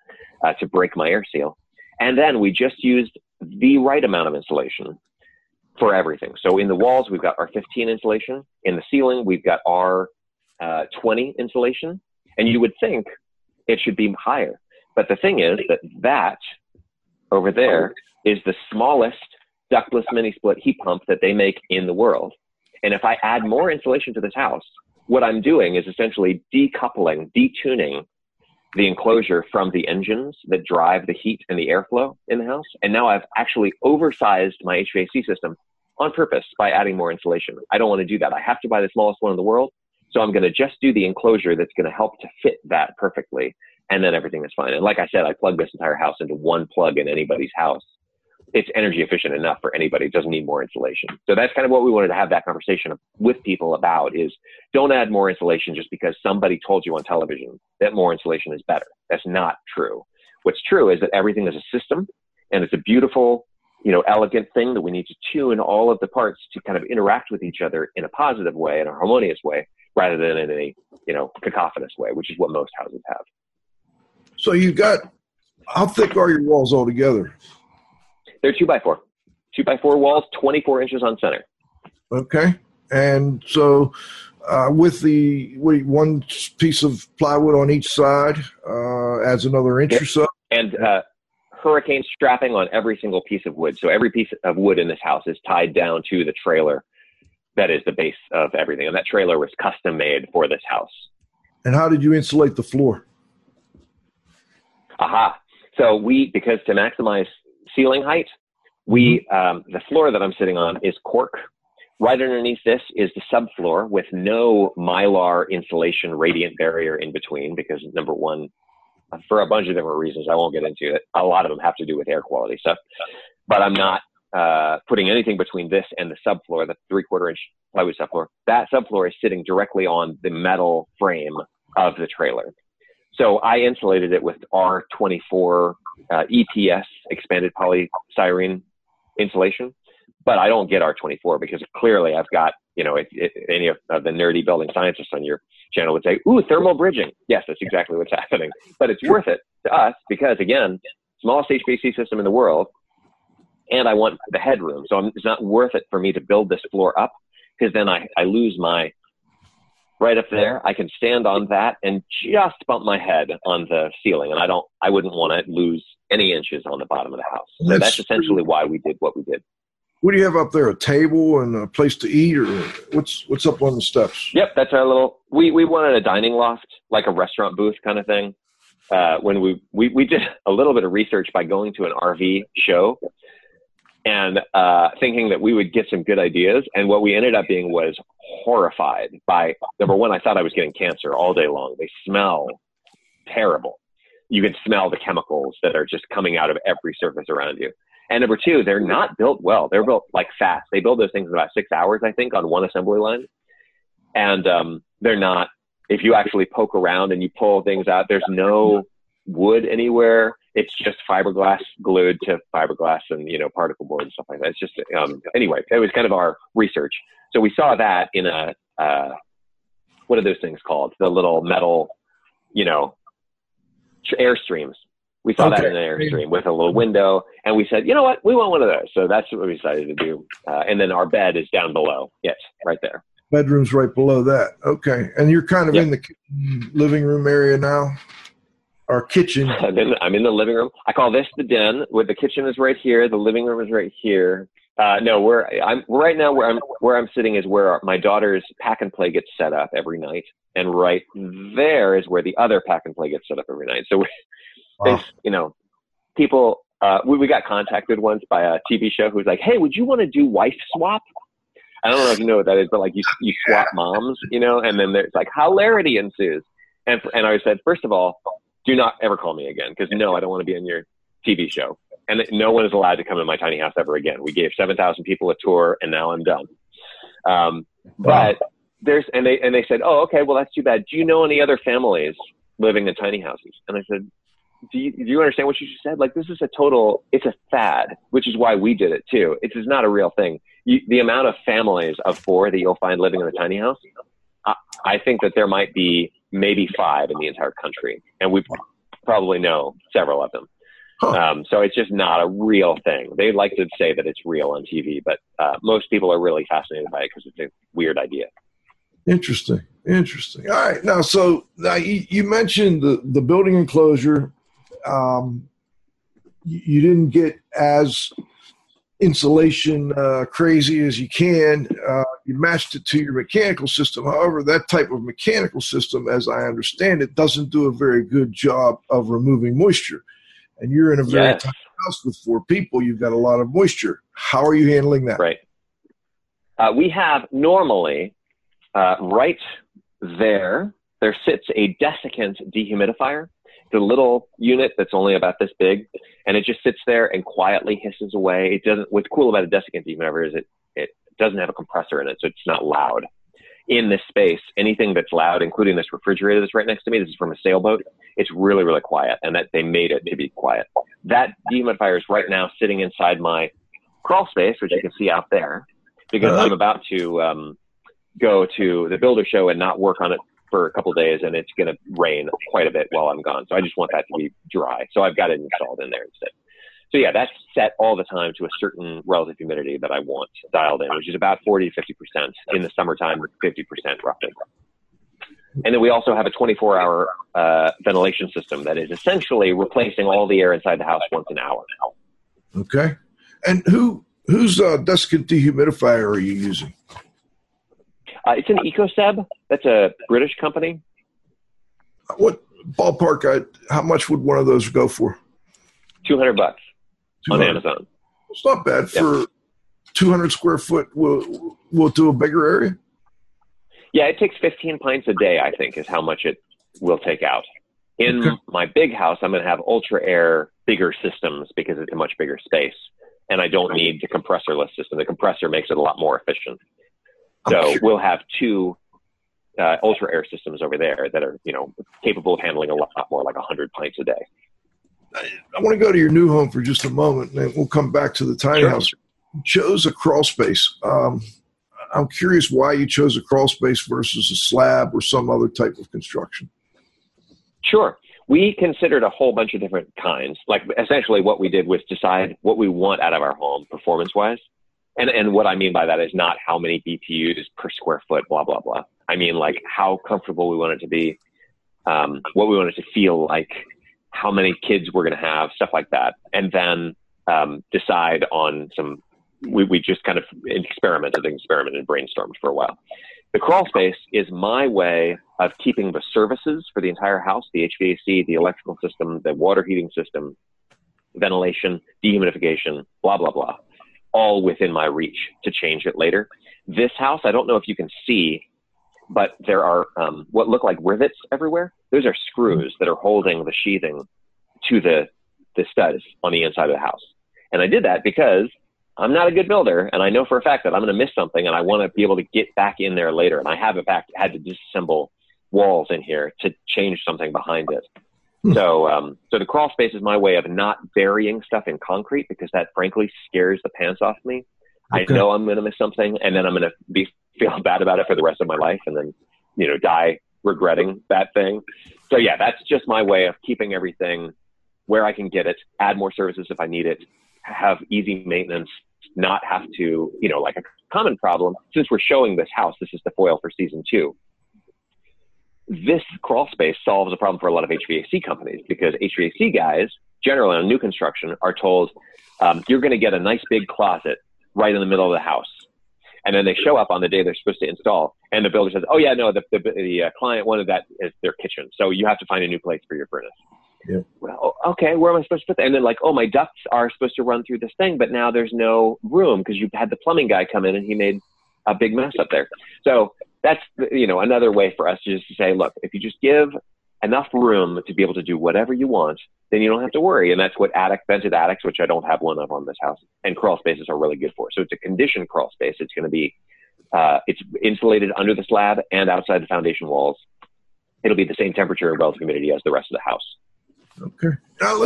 to break my air seal. And then we just used the right amount of insulation for everything. So in the walls, we've got our 15 insulation. In the ceiling, we've got our 20 insulation. And you would think it should be higher. But the thing is that over there is the smallest ductless mini split heat pump that they make in the world. And if I add more insulation to this house, what I'm doing is essentially decoupling, detuning the enclosure from the engines that drive the heat and the airflow in the house. And now I've actually oversized my HVAC system on purpose by adding more insulation. I don't want to do that. I have to buy the smallest one in the world. So I'm going to just do the enclosure that's going to help to fit that perfectly. And then everything is fine. And like I said, I plug this entire house into one plug in anybody's house. It's energy efficient enough for anybody. It doesn't need more insulation. So that's kind of what we wanted to have that conversation with people about is don't add more insulation just because somebody told you on television that more insulation is better. That's not true. What's true is that everything is a system and it's a beautiful, elegant thing that we need to tune all of the parts to kind of interact with each other in a positive way, in a harmonious way, rather than in a, cacophonous way, which is what most houses have. So you've got, how thick are your walls altogether? They're 2x4. 2x4 walls, 24 inches on center. Okay. And so with the one piece of plywood on each side adds another inch or so. And hurricane strapping on every single piece of wood. So every piece of wood in this house is tied down to the trailer that is the base of everything. And that trailer was custom made for this house. And how did you insulate the floor? Aha. So because to maximize ceiling height, the floor that I'm sitting on is cork. Right underneath this is the subfloor with no mylar insulation radiant barrier in between because, number one, for a bunch of different reasons, I won't get into it. A lot of them have to do with air quality stuff. But I'm not putting anything between this and the subfloor, the 3/4 inch plywood subfloor. That subfloor is sitting directly on the metal frame of the trailer. So I insulated it with R24 EPS, expanded polystyrene insulation, but I don't get R24 because clearly I've got, any of the nerdy building scientists on your channel would say, ooh, thermal bridging. Yes, that's exactly what's happening, but it's worth it to us because, again, smallest HVAC system in the world, and I want the headroom. So it's not worth it for me to build this floor up because then I lose my right up there. I can stand on that and just bump my head on the ceiling. And I wouldn't want to lose any inches on the bottom of the house. So that's essentially why we did what we did. What do you have up there? A table and a place to eat, or what's up on the steps? Yep. That's our little, we wanted a dining loft, like a restaurant booth kind of thing. When we did a little bit of research by going to an RV show and thinking that we would get some good ideas. And what we ended up being was horrified by, number one, I thought I was getting cancer all day long. They smell terrible. You can smell the chemicals that are just coming out of every surface around you. And number two, they're not built well. They're built like fast. They build those things in about 6 hours, I think, on one assembly line. And they're not, if you actually poke around and you pull things out, there's no wood anywhere. It's just fiberglass glued to fiberglass and, particle board and stuff like that. It's just, anyway, it was kind of our research. So we saw that in a, what are those things called? The little metal, airstreams. We saw that in an Airstream with a little window, and we said, you know what, we want one of those. So that's what we decided to do. And then our bed is down below. Yes, right there. Bedroom's right below that. Okay. And you're kind of in the kitchen, living room area now, or kitchen. I'm in the living room. I call this the den. With the kitchen is right here. The living room is right here. No, right now where I'm sitting is where my daughter's pack and play gets set up every night. And right there is where the other pack and play gets set up every night. So people, we got contacted once by a TV show who's like, hey, would you want to do wife swap? I don't know if you know what that is, but like you swap moms, you know, and then there's like hilarity ensues. And I said, first of all, do not ever call me again. 'Cause no, I don't want to be in your TV show. And no one is allowed to come to my tiny house ever again. We gave 7,000 people a tour and now I'm done. But there's, and they said, oh, okay, well that's too bad. Do you know any other families living in tiny houses? And I said, do you understand what you just said? Like, this is it's a fad, which is why we did it too. It is not a real thing. The amount of families of four that you'll find living in a tiny house, I think that there might be maybe five in the entire country. And we probably know several of them. Huh. So it's just not a real thing. They like to say that it's real on TV, but most people are really fascinated by it because it's a weird idea. Interesting. All right. Now, you mentioned the building enclosure. You didn't get as insulation crazy as you can. You matched it to your mechanical system. However, that type of mechanical system, as I understand it, doesn't do a very good job of removing moisture. And you're in a very tiny house with four people. You've got a lot of moisture. How are you handling that? Right. We have normally right there sits a desiccant dehumidifier. The little unit that's only about this big, and it just sits there and quietly hisses away. It doesn't. What's cool about a desiccant dehumidifier is it doesn't have a compressor in it, so it's not loud. In this space, anything that's loud, including this refrigerator that's right next to me, this is from a sailboat. It's really, really quiet, and that they made it to be quiet. That dehumidifier is right now sitting inside my crawl space, which you can see out there, because I'm about to go to the builder show and not work on it for a couple of days, and it's going to rain quite a bit while I'm gone. So I just want that to be dry. So I've got it installed in there instead. So yeah, that's set all the time to a certain relative humidity that I want dialed in, which is about 40 to 50% in the summertime, 50% roughly. And then we also have a 24-hour ventilation system that is essentially replacing all the air inside the house once an hour. Okay. And whose desiccant dehumidifier are you using? It's an EcoSeb. That's a British company. What ballpark? How much would one of those go for? $200 on Amazon. It's not bad for 200 square foot. Will do a bigger area. Yeah, it takes 15 pints a day, I think, is how much it will take out. In my big house, I'm going to have Ultra Air bigger systems because it's a much bigger space, and I don't need the compressorless system. The compressor makes it a lot more efficient. So we'll have two Ultra Air systems over there that are, capable of handling a lot more, like 100 pints a day. I want to go to your new home for just a moment, and we'll come back to the tiny house. You chose a crawl space. I'm curious why you chose a crawl space versus a slab or some other type of construction. Sure. We considered a whole bunch of different kinds. Like, essentially what we did was decide what we want out of our home performance-wise. And what I mean by that is not how many BTUs per square foot, blah, blah, blah. I mean, like, how comfortable we want it to be, what we want it to feel like, how many kids we're going to have, stuff like that. And then decide on we just kind of experimented and brainstormed for a while. The crawl space is my way of keeping the services for the entire house, the HVAC, the electrical system, the water heating system, ventilation, dehumidification, blah, blah, blah, all within my reach to change it later. This house, I don't know if you can see, but there are what look like rivets everywhere. Those are screws that are holding the sheathing to the studs on the inside of the house. And I did that because I'm not a good builder, and I know for a fact that I'm going to miss something, and I want to be able to get back in there later. And I have, in fact, had to disassemble walls in here to change something behind it. So the crawl space is my way of not burying stuff in concrete, because that frankly scares the pants off me. I know I'm going to miss something, and then I'm going to feel bad about it for the rest of my life, and then, die regretting that thing. So yeah, that's just my way of keeping everything where I can get it, add more services if I need it, have easy maintenance, not have to, you know, like a common problem. Since we're showing this house, this is the foil for season two. This crawl space solves a problem for a lot of HVAC companies, because HVAC guys, generally on new construction, are told, you're going to get a nice big closet right in the middle of the house. And then they show up on the day they're supposed to install, and the builder says, oh, yeah, no, the client wanted that as their kitchen, so you have to find a new place for your furnace. Yeah. Well, okay, where am I supposed to put that? And then, like, oh, my ducts are supposed to run through this thing, but now there's no room because you had the plumbing guy come in and he made a big mess up there. So that's, you know, another way for us to just say, look, if you just give enough room to be able to do whatever you want, then you don't have to worry. And that's what vented attics, which I don't have one of on this house, and crawl spaces are really good for. So it's a conditioned crawl space. It's going to be, it's insulated under the slab and outside the foundation walls. It'll be the same temperature and relative humidity as the rest of the house. Okay. Now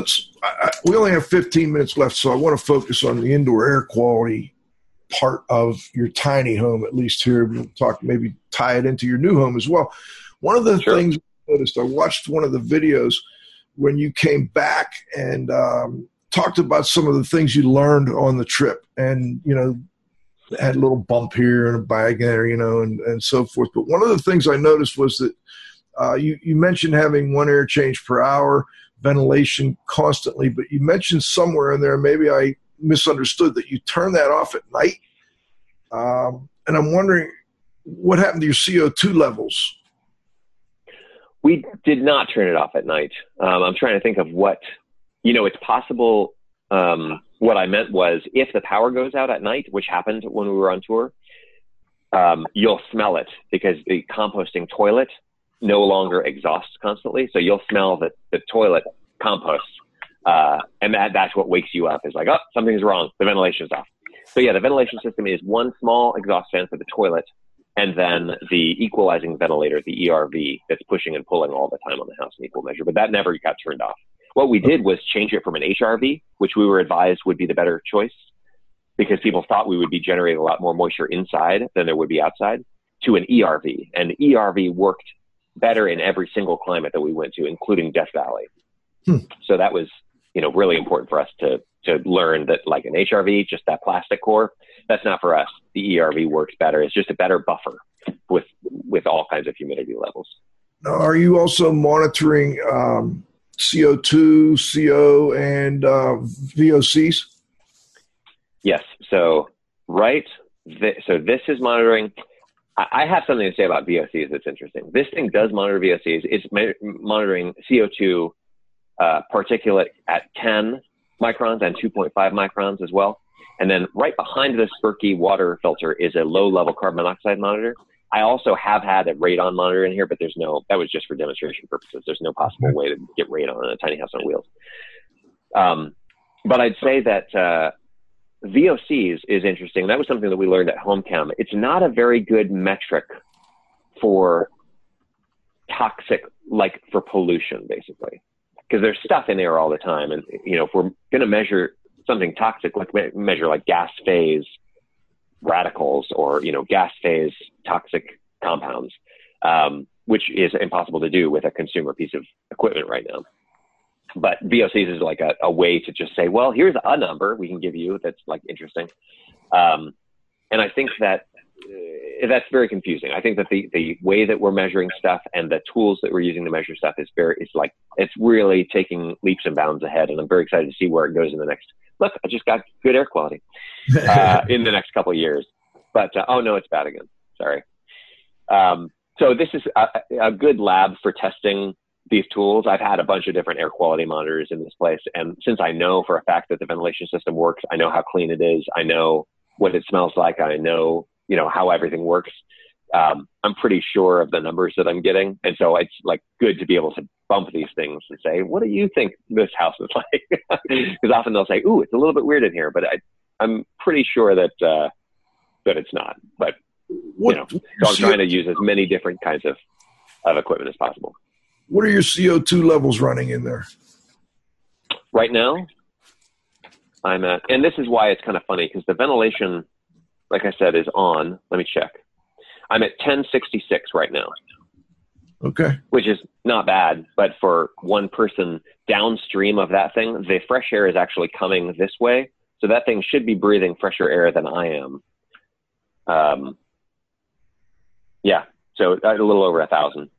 we only have 15 minutes left, so I want to focus on the indoor air quality part of your tiny home, at least here. We'll talk, maybe tie it into your new home as well. One of the things I noticed, I watched one of the videos when you came back and talked about some of the things you learned on the trip, and, you know, had a little bump here and a bag there, you know, and so forth. But one of the things I noticed was that you mentioned having one air change per hour, ventilation constantly, but you mentioned somewhere in there, maybe I misunderstood, that you turn that off at night. And I'm wondering what happened to your CO2 levels. We did not turn it off at night. I'm trying to think of what, you know, it's possible. What I meant was, if the power goes out at night, which happened when we were on tour, you'll smell it because the composting toilet no longer exhausts constantly. So you'll smell that the toilet composts. And that's what wakes you up, is like, oh, something's wrong. The ventilation's off. So yeah, the ventilation system is one small exhaust fan for the toilet, and then the equalizing ventilator, the ERV, that's pushing and pulling all the time on the house in equal measure. But that never got turned off. What we did was change it from an HRV, which we were advised would be the better choice, because people thought we would be generating a lot more moisture inside than there would be outside, to an ERV. And ERV worked better in every single climate that we went to, including Death Valley. So that was, you know, really important for us to learn that, like an HRV, just that plastic core, that's not for us. The ERV works better. It's just a better buffer with all kinds of humidity levels. Now, are you also monitoring CO2, CO, and VOCs? Yes. So, right. So this is monitoring. I have something to say about VOCs that's interesting. This thing does monitor VOCs. It's monitoring CO2 particulate at 10 microns and 2.5 microns as well. And then right behind this Berkey water filter is a low-level carbon monoxide monitor. I also have had a radon monitor in here, but there's no, that was just for demonstration purposes. There's no possible way to get radon in a tiny house on wheels. But I'd say that VOCs is interesting. That was something that we learned at Home Chem. It's not a very good metric for toxic, like for pollution, basically, because there's stuff in air all the time. And, you know, if we're going to measure something toxic, like measure like gas phase radicals or, you know, gas phase toxic compounds, which is impossible to do with a consumer piece of equipment right now. But VOCs is like a way to just say, well, here's a number we can give you that's like interesting. And I think that that's very confusing. I think that the way that we're measuring stuff and the tools that we're using to measure stuff is very, it's like, it's really taking leaps and bounds ahead. And I'm very excited to see where it goes in the next, look, I just got good air quality in the next couple of years, but oh no, it's bad again. Sorry. So this is a good lab for testing these tools. I've had a bunch of different air quality monitors in this place. And since I know for a fact that the ventilation system works, I know how clean it is. I know what it smells like. I know, you know, how everything works. I'm pretty sure of the numbers that I'm getting. And so it's like good to be able to bump these things and say, what do you think this house is like? Because often they'll say, ooh, it's a little bit weird in here, but I'm pretty sure that, that it's not, but you know, so I'm trying to use as many different kinds of equipment as possible. What are your CO2 levels running in there? Right now, I'm at, and this is why it's kind of funny, because the ventilation, like I said, is on. Let me check. I'm at 1066 right now. Okay. Which is not bad, but for one person downstream of that thing, the fresh air is actually coming this way. So that thing should be breathing fresher air than I am. Yeah. So a little over 1,000.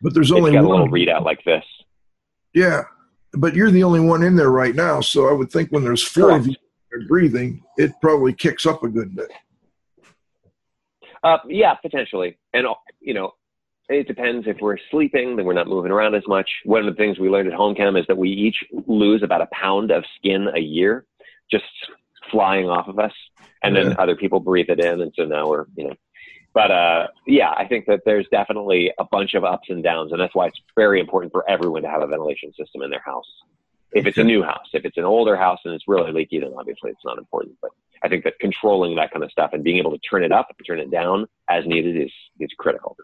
But there's only one. It's got a little readout like this. Yeah. But you're the only one in there right now. So I would think when there's four of you breathing, it probably kicks up a good bit. Yeah, potentially. And, you know, it depends. If we're sleeping, then we're not moving around as much. One of the things we learned at Home Chem is that we each lose about a pound of skin a year, just flying off of us. And then other people breathe it in. And so now we're, you know. But, yeah, I think that there's definitely a bunch of ups and downs, and that's why it's very important for everyone to have a ventilation system in their house. If it's a new house, if it's an older house and it's really leaky, then obviously it's not important. But I think that controlling that kind of stuff and being able to turn it up and turn it down as needed is critical.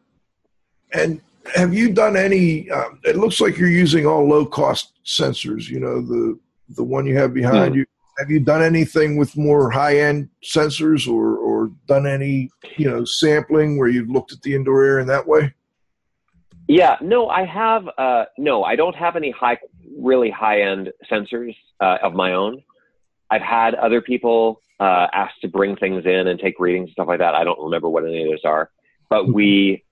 And have you done any it looks like you're using all low-cost sensors, you know, the one you have behind you. Have you done anything with more high-end sensors or done any, you know, sampling where you've looked at the indoor air in that way? Yeah, no, I have. No, I don't have any really high-end sensors of my own. I've had other people asked to bring things in and take readings and stuff like that. I don't remember what any of those are, but we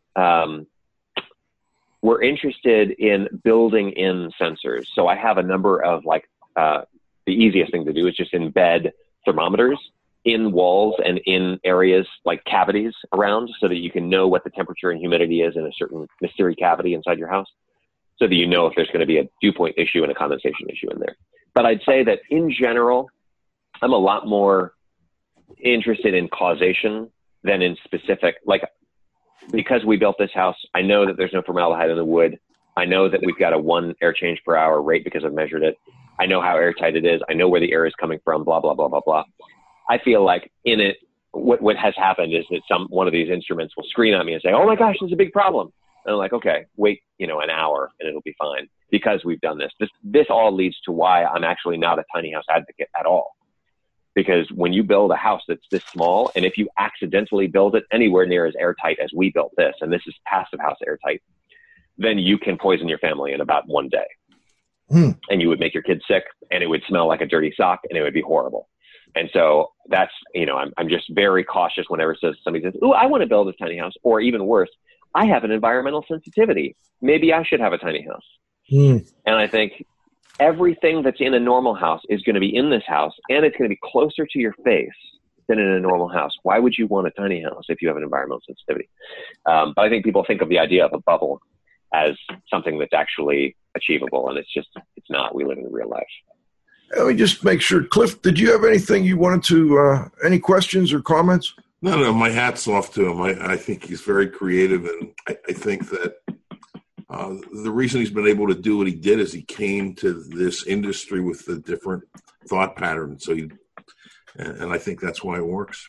were interested in building in sensors. So I have a number of like, the easiest thing to do is just embed thermometers in walls and in areas like cavities around so that you can know what the temperature and humidity is in a certain mystery cavity inside your house so that you know if there's going to be a dew point issue and a condensation issue in there. But I'd say that in general, I'm a lot more interested in causation than in specific, like because we built this house, I know that there's no formaldehyde in the wood. I know that we've got a 1 air change per hour rate because I've measured it. I know how airtight it is. I know where the air is coming from, blah, blah, blah, blah, blah. I feel like in it, what has happened is that one of these instruments will scream at me and say, oh my gosh, this is a big problem. And I'm like, okay, wait, you know, an hour and it'll be fine because we've done this. This all leads to why I'm actually not a tiny house advocate at all. Because when you build a house that's this small, and if you accidentally build it anywhere near as airtight as we built this, and this is passive house airtight, then you can poison your family in about 1 day. And you would make your kids sick, and it would smell like a dirty sock, and it would be horrible. And so that's, you know, I'm just very cautious whenever somebody says, oh, I want to build a tiny house, or even worse, I have an environmental sensitivity. Maybe I should have a tiny house. And I think everything that's in a normal house is going to be in this house, and it's going to be closer to your face than in a normal house. Why would you want a tiny house if you have an environmental sensitivity? But I think people think of the idea of a bubble as something that's actually achievable, and it's not. We live in real life. Let me just make sure. Cliff, did you have anything you wanted to, any questions or comments? No, my hat's off to him. I think he's very creative, and I think that the reason he's been able to do what he did is he came to this industry with the different thought pattern. So and I think that's why it works.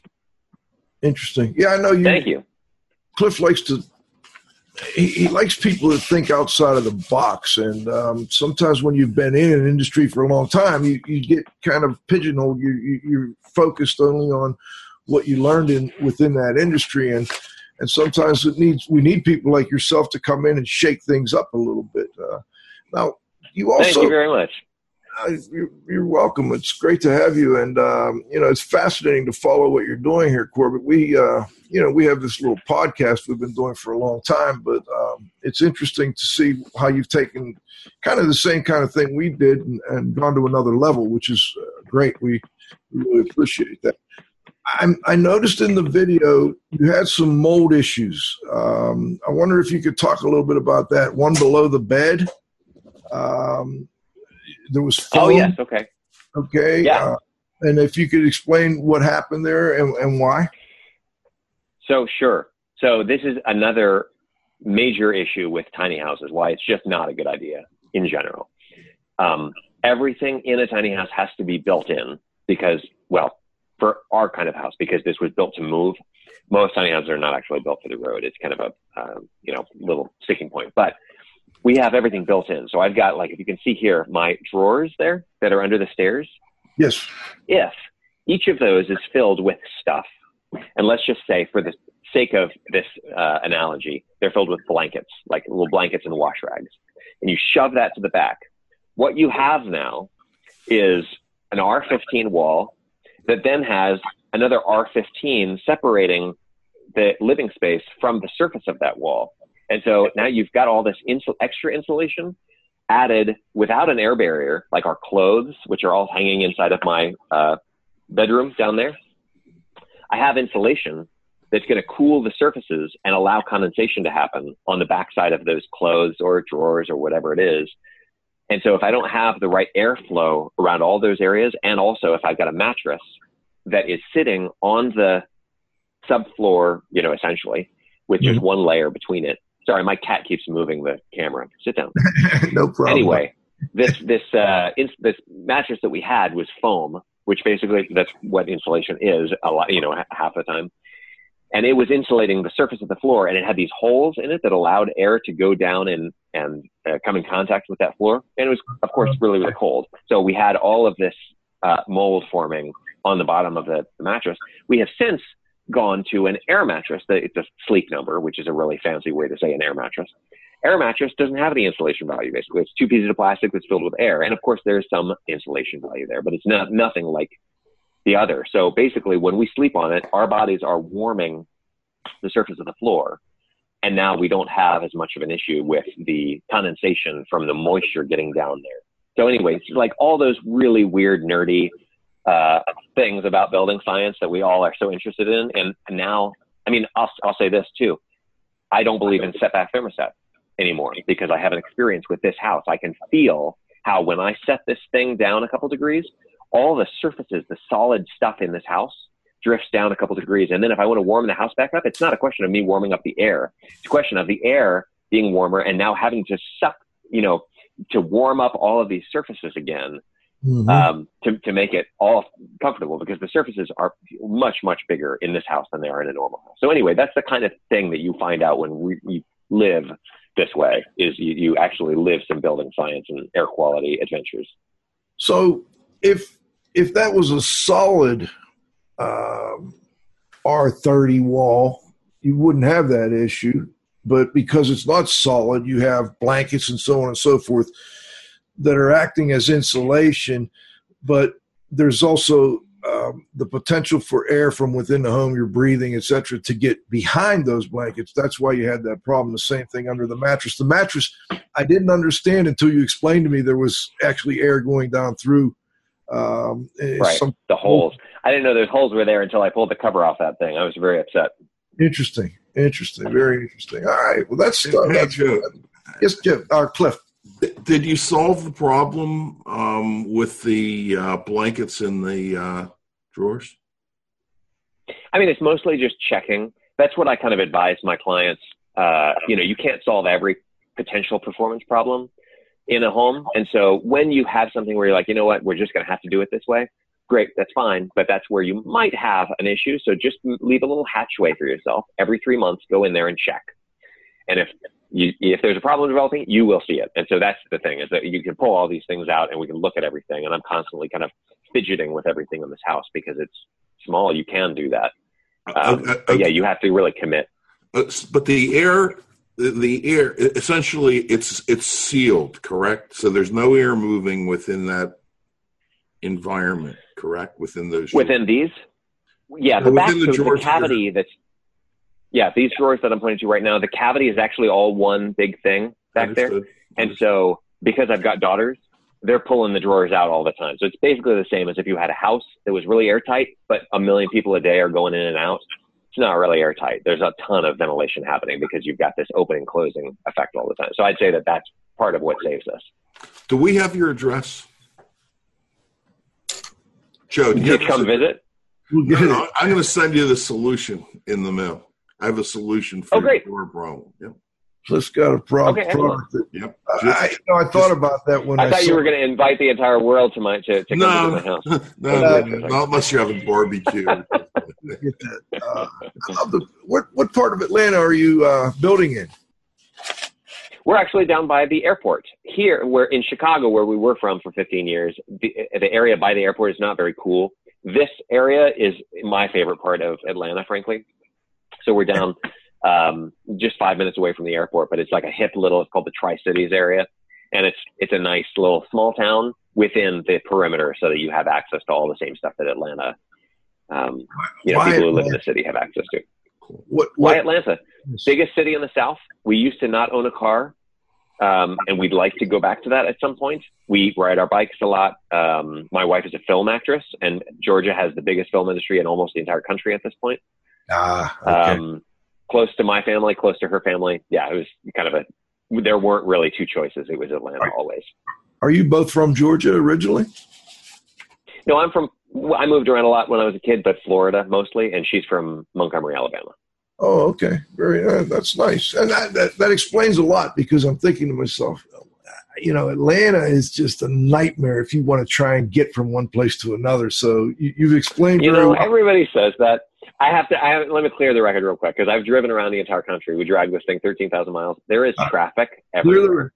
Interesting. Yeah, I know you. Thank you. Cliff likes to. He likes people that think outside of the box. And sometimes when you've been in an industry for a long time, you get kind of pigeonholed. You're focused only on what you learned within that industry. And sometimes we need people like yourself to come in and shake things up a little bit. Now, you also – Thank you very much. You're welcome. It's great to have you. And, you know, it's fascinating to follow what you're doing here, Corbett. We have this little podcast we've been doing for a long time, but it's interesting to see how you've taken kind of the same kind of thing we did and gone to another level, which is great. We really appreciate that. I noticed in the video you had some mold issues. I wonder if you could talk a little bit about that. One below the bed. There was foam. Oh, yes. Okay. Yeah. And if you could explain what happened there and why. So, sure. So this is another major issue with tiny houses, why it's just not a good idea in general. Everything in a tiny house has to be built in because, well, for our kind of house, because this was built to move. Most tiny houses are not actually built for the road. It's kind of a, little sticking point, but we have everything built in. So I've got, like, if you can see here, my drawers there that are under the stairs. Yes. If each of those is filled with stuff, and let's just say for the sake of this analogy, they're filled with blankets, like little blankets and wash rags. And you shove that to the back. What you have now is an R15 wall that then has another R15 separating the living space from the surface of that wall. And so now you've got all this extra insulation added without an air barrier, like our clothes, which are all hanging inside of my bedroom down there. I have insulation that's going to cool the surfaces and allow condensation to happen on the backside of those clothes or drawers or whatever it is. And so if I don't have the right airflow around all those areas, and also if I've got a mattress that is sitting on the subfloor, you know, essentially, with just one layer between it. Sorry, my cat keeps moving the camera. Sit down. No problem. Anyway, this mattress that we had was foam, which basically that's what insulation is a lot, you know, half the time. And it was insulating the surface of the floor, and it had these holes in it that allowed air to go down and come in contact with that floor. And it was, of course, really, really cold. So we had all of this mold forming on the bottom of the mattress. We have since gone to an air mattress. It's a sleep number, which is a really fancy way to say an air mattress. Air mattress doesn't have any insulation value, basically. It's two pieces of plastic that's filled with air. And, of course, there's some insulation value there, but it's nothing like the other. So basically when we sleep on it, our bodies are warming the surface of the floor. And now we don't have as much of an issue with the condensation from the moisture getting down there. So anyway, it's like all those really weird, nerdy things about building science that we all are so interested in. And now, I mean, I'll say this too. I don't believe in setback thermostat anymore because I have an experience with this house. I can feel how when I set this thing down a couple degrees, all the surfaces, the solid stuff in this house drifts down a couple degrees. And then if I want to warm the house back up, it's not a question of me warming up the air. It's a question of the air being warmer and now having to suck, you know, to warm up all of these surfaces again to make it all comfortable because the surfaces are much, much bigger in this house than they are in a normal house. So anyway, that's the kind of thing that you find out when you live this way is you actually live some building science and air quality adventures. So if that was a solid R30 wall, you wouldn't have that issue. But because it's not solid, you have blankets and so on and so forth that are acting as insulation. But there's also the potential for air from within the home, your breathing, et cetera, to get behind those blankets. That's why you had that problem. The same thing under the mattress. The mattress, I didn't understand until you explained to me there was actually air going down through. Right, the holes. I didn't know those holes were there until I pulled the cover off that thing. I was very upset. Interesting, very interesting. All right, well, that's good. Yes, Jim, Cliff. Did you solve the problem with the blankets in the drawers? I mean, it's mostly just checking. That's what I kind of advise my clients. You know, you can't solve every potential performance problem in a home. And so when you have something where you're like, you know what, we're just going to have to do it this way. Great. That's fine. But that's where you might have an issue. So just leave a little hatchway for yourself. Every 3 months, go in there and check. And if there's a problem developing, you will see it. And so that's the thing is that you can pull all these things out and we can look at everything. And I'm constantly kind of fidgeting with everything in this house because it's small. You can do that. Yeah, you have to really commit. But the air, essentially, it's sealed, correct? So there's no air moving within that environment, correct? Within these? Yeah, so the cavity that's... Yeah, these drawers that I'm pointing to right now, the cavity is actually all one big thing back there. And so because I've got daughters, they're pulling the drawers out all the time. So it's basically the same as if you had a house that was really airtight, but a million people a day are going in and out. Not really airtight. There's a ton of ventilation happening because you've got this opening closing effect all the time. So I'd say that that's part of what saves us. Do we have your address? Joe, do you come visit? No, I'm going to send you the solution in the mail. I have a solution for your problem. Yep. Just got a problem. Okay, yep. I thought about that when I thought you were going to invite the entire world to come to my house. No, not unless you have a barbecue. I love what part of Atlanta are you building in? We're actually down by the airport. Here, we're in Chicago, where we were from for 15 years. The area by the airport is not very cool. This area is my favorite part of Atlanta, frankly. So we're down just 5 minutes away from the airport, but it's like a hip little, it's called the Tri-Cities area. And it's a nice little small town within the perimeter so that you have access to all the same stuff that Atlanta, people who live in the city have access to. Why Atlanta? Biggest city in the South. We used to not own a car. And we'd like to go back to that at some point. We ride our bikes a lot. My wife is a film actress, and Georgia has the biggest film industry in almost the entire country at this point. Okay. Close to my family, close to her family. Yeah, it was kind of there weren't really two choices. It was Atlanta always. Are you both from Georgia originally? No, I moved around a lot when I was a kid, but Florida mostly, and she's from Montgomery, Alabama. Oh, okay. That's nice. And that explains a lot, because I'm thinking to myself, Atlanta is just a nightmare if you want to try and get from one place to another. So you've explained. Everybody says that. Let me clear the record real quick, because I've driven around the entire country. We drive this thing 13,000 miles. There is traffic everywhere.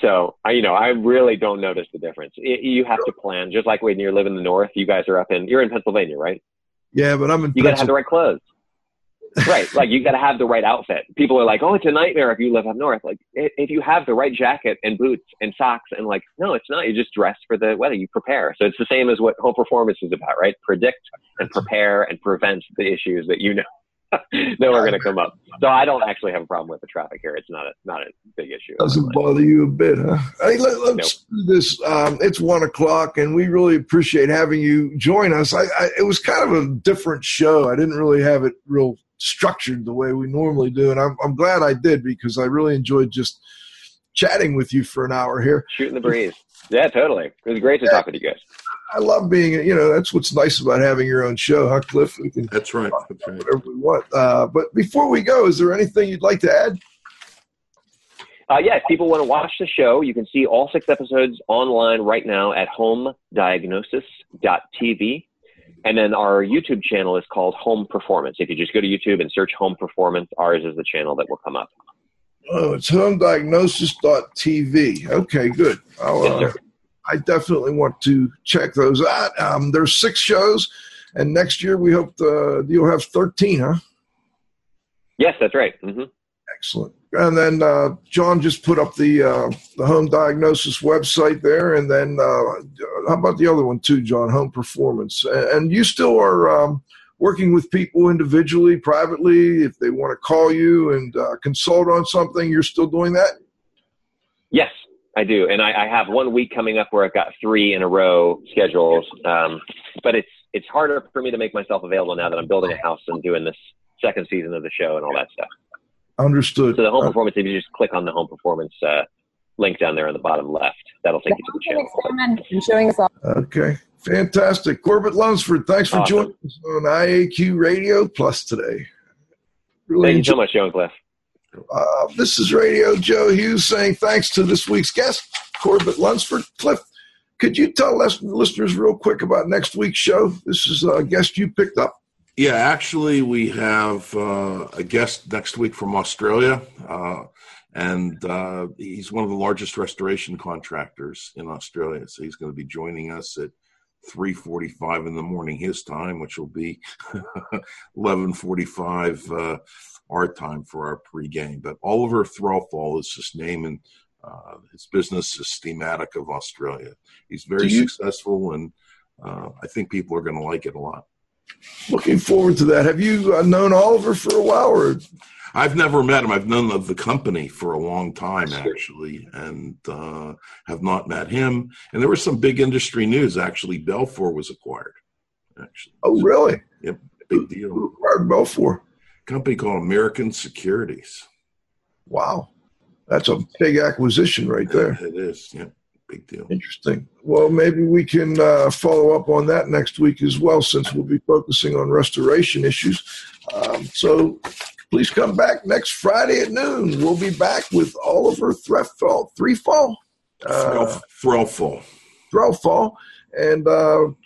So, I really don't notice the difference. You have to plan. Just like when you're living in the north, you guys are you're in Pennsylvania, right? Yeah, but I'm in Pennsylvania. You got to have the right clothes. Right. Like, you got to have the right outfit. People are like, oh, it's a nightmare if you live up north. Like, if you have the right jacket and boots and socks and like, no, it's not. You just dress for the weather. You prepare. So it's the same as what home performance is about, right? Predict and prepare and prevent the issues that that we're going to come up. So I don't actually have a problem with the traffic here. It's not a big issue. Doesn't bother you a bit, huh? Hey, let's do this. It's 1:00, and we really appreciate having you join us. It was kind of a different show. I didn't really have it real structured the way we normally do, and I'm glad I did, because I really enjoyed just chatting with you for an hour here. Shooting the breeze. Yeah, totally. It was great to talk with you guys. I love being, that's what's nice about having your own show, huh, Cliff? We can talk about whatever we want. But before we go, is there anything you'd like to add? Yeah, if people want to watch the show, you can see all 6 episodes online right now at homediagnosis.tv. And then our YouTube channel is called Home Performance. If you just go to YouTube and search Home Performance, ours is the channel that will come up. Oh, it's homediagnosis.tv. Okay, good. I definitely want to check those out. There's 6 shows, and next year we hope you'll have 13, huh? Yes, that's right. Mm-hmm. Excellent. And then John just put up the Home Diagnosis website there. And then how about the other one too, John, Home Performance? And you still are working with people individually, privately, if they want to call you and consult on something. You're still doing that? Yes, I do. And I have one week coming up where I've got 3 in a row scheduled. But it's harder for me to make myself available now that I'm building a house and doing this second season of the show and all that stuff. Understood. So the Home Performance, if you just click on the Home Performance link down there on the bottom left, that'll take you to the channel. Okay. Fantastic. Corbett Lunsford, thanks for joining us on IAQ Radio Plus today. Really Thank you so much, Joe and Cliff. This is Radio Joe Hughes saying thanks to this week's guest, Corbett Lunsford. Cliff, could you tell us listeners real quick about next week's show? This is a guest you picked up. Yeah, actually, we have a guest next week from Australia, and he's one of the largest restoration contractors in Australia. So he's going to be joining us at 3:45 in the morning his time, which will be 11:45 our time for our pregame. But Oliver Threlfall is his name, and his business is Steamatic of Australia. He's very successful, and I think people are going to like it a lot. Looking forward to that. Have you known Oliver for a while? I've never met him. I've known of the company for a long time, actually, and have not met him. And there was some big industry news, actually. Belfort was acquired, actually. Oh, really? Yep, big deal. Who acquired Belfort? A company called American Securities. Wow. That's a big acquisition right there. It is, yeah. Big deal. Interesting. Well, maybe we can follow up on that next week as well, since we'll be focusing on restoration issues. So please come back next Friday at noon. We'll be back with Oliver Threlfall. And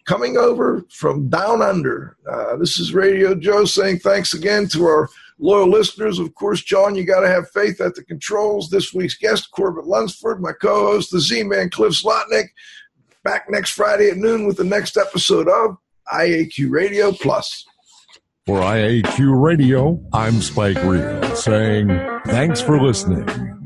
coming over from down under, this is Radio Joe saying thanks again to our loyal listeners. Of course, John, you got to have faith at the controls. This week's guest, Corbett Lunsford, my co-host, the Z-Man, Cliff Slotnick. Back next Friday at noon with the next episode of IAQ Radio Plus. For IAQ Radio, I'm Spike Reed saying thanks for listening.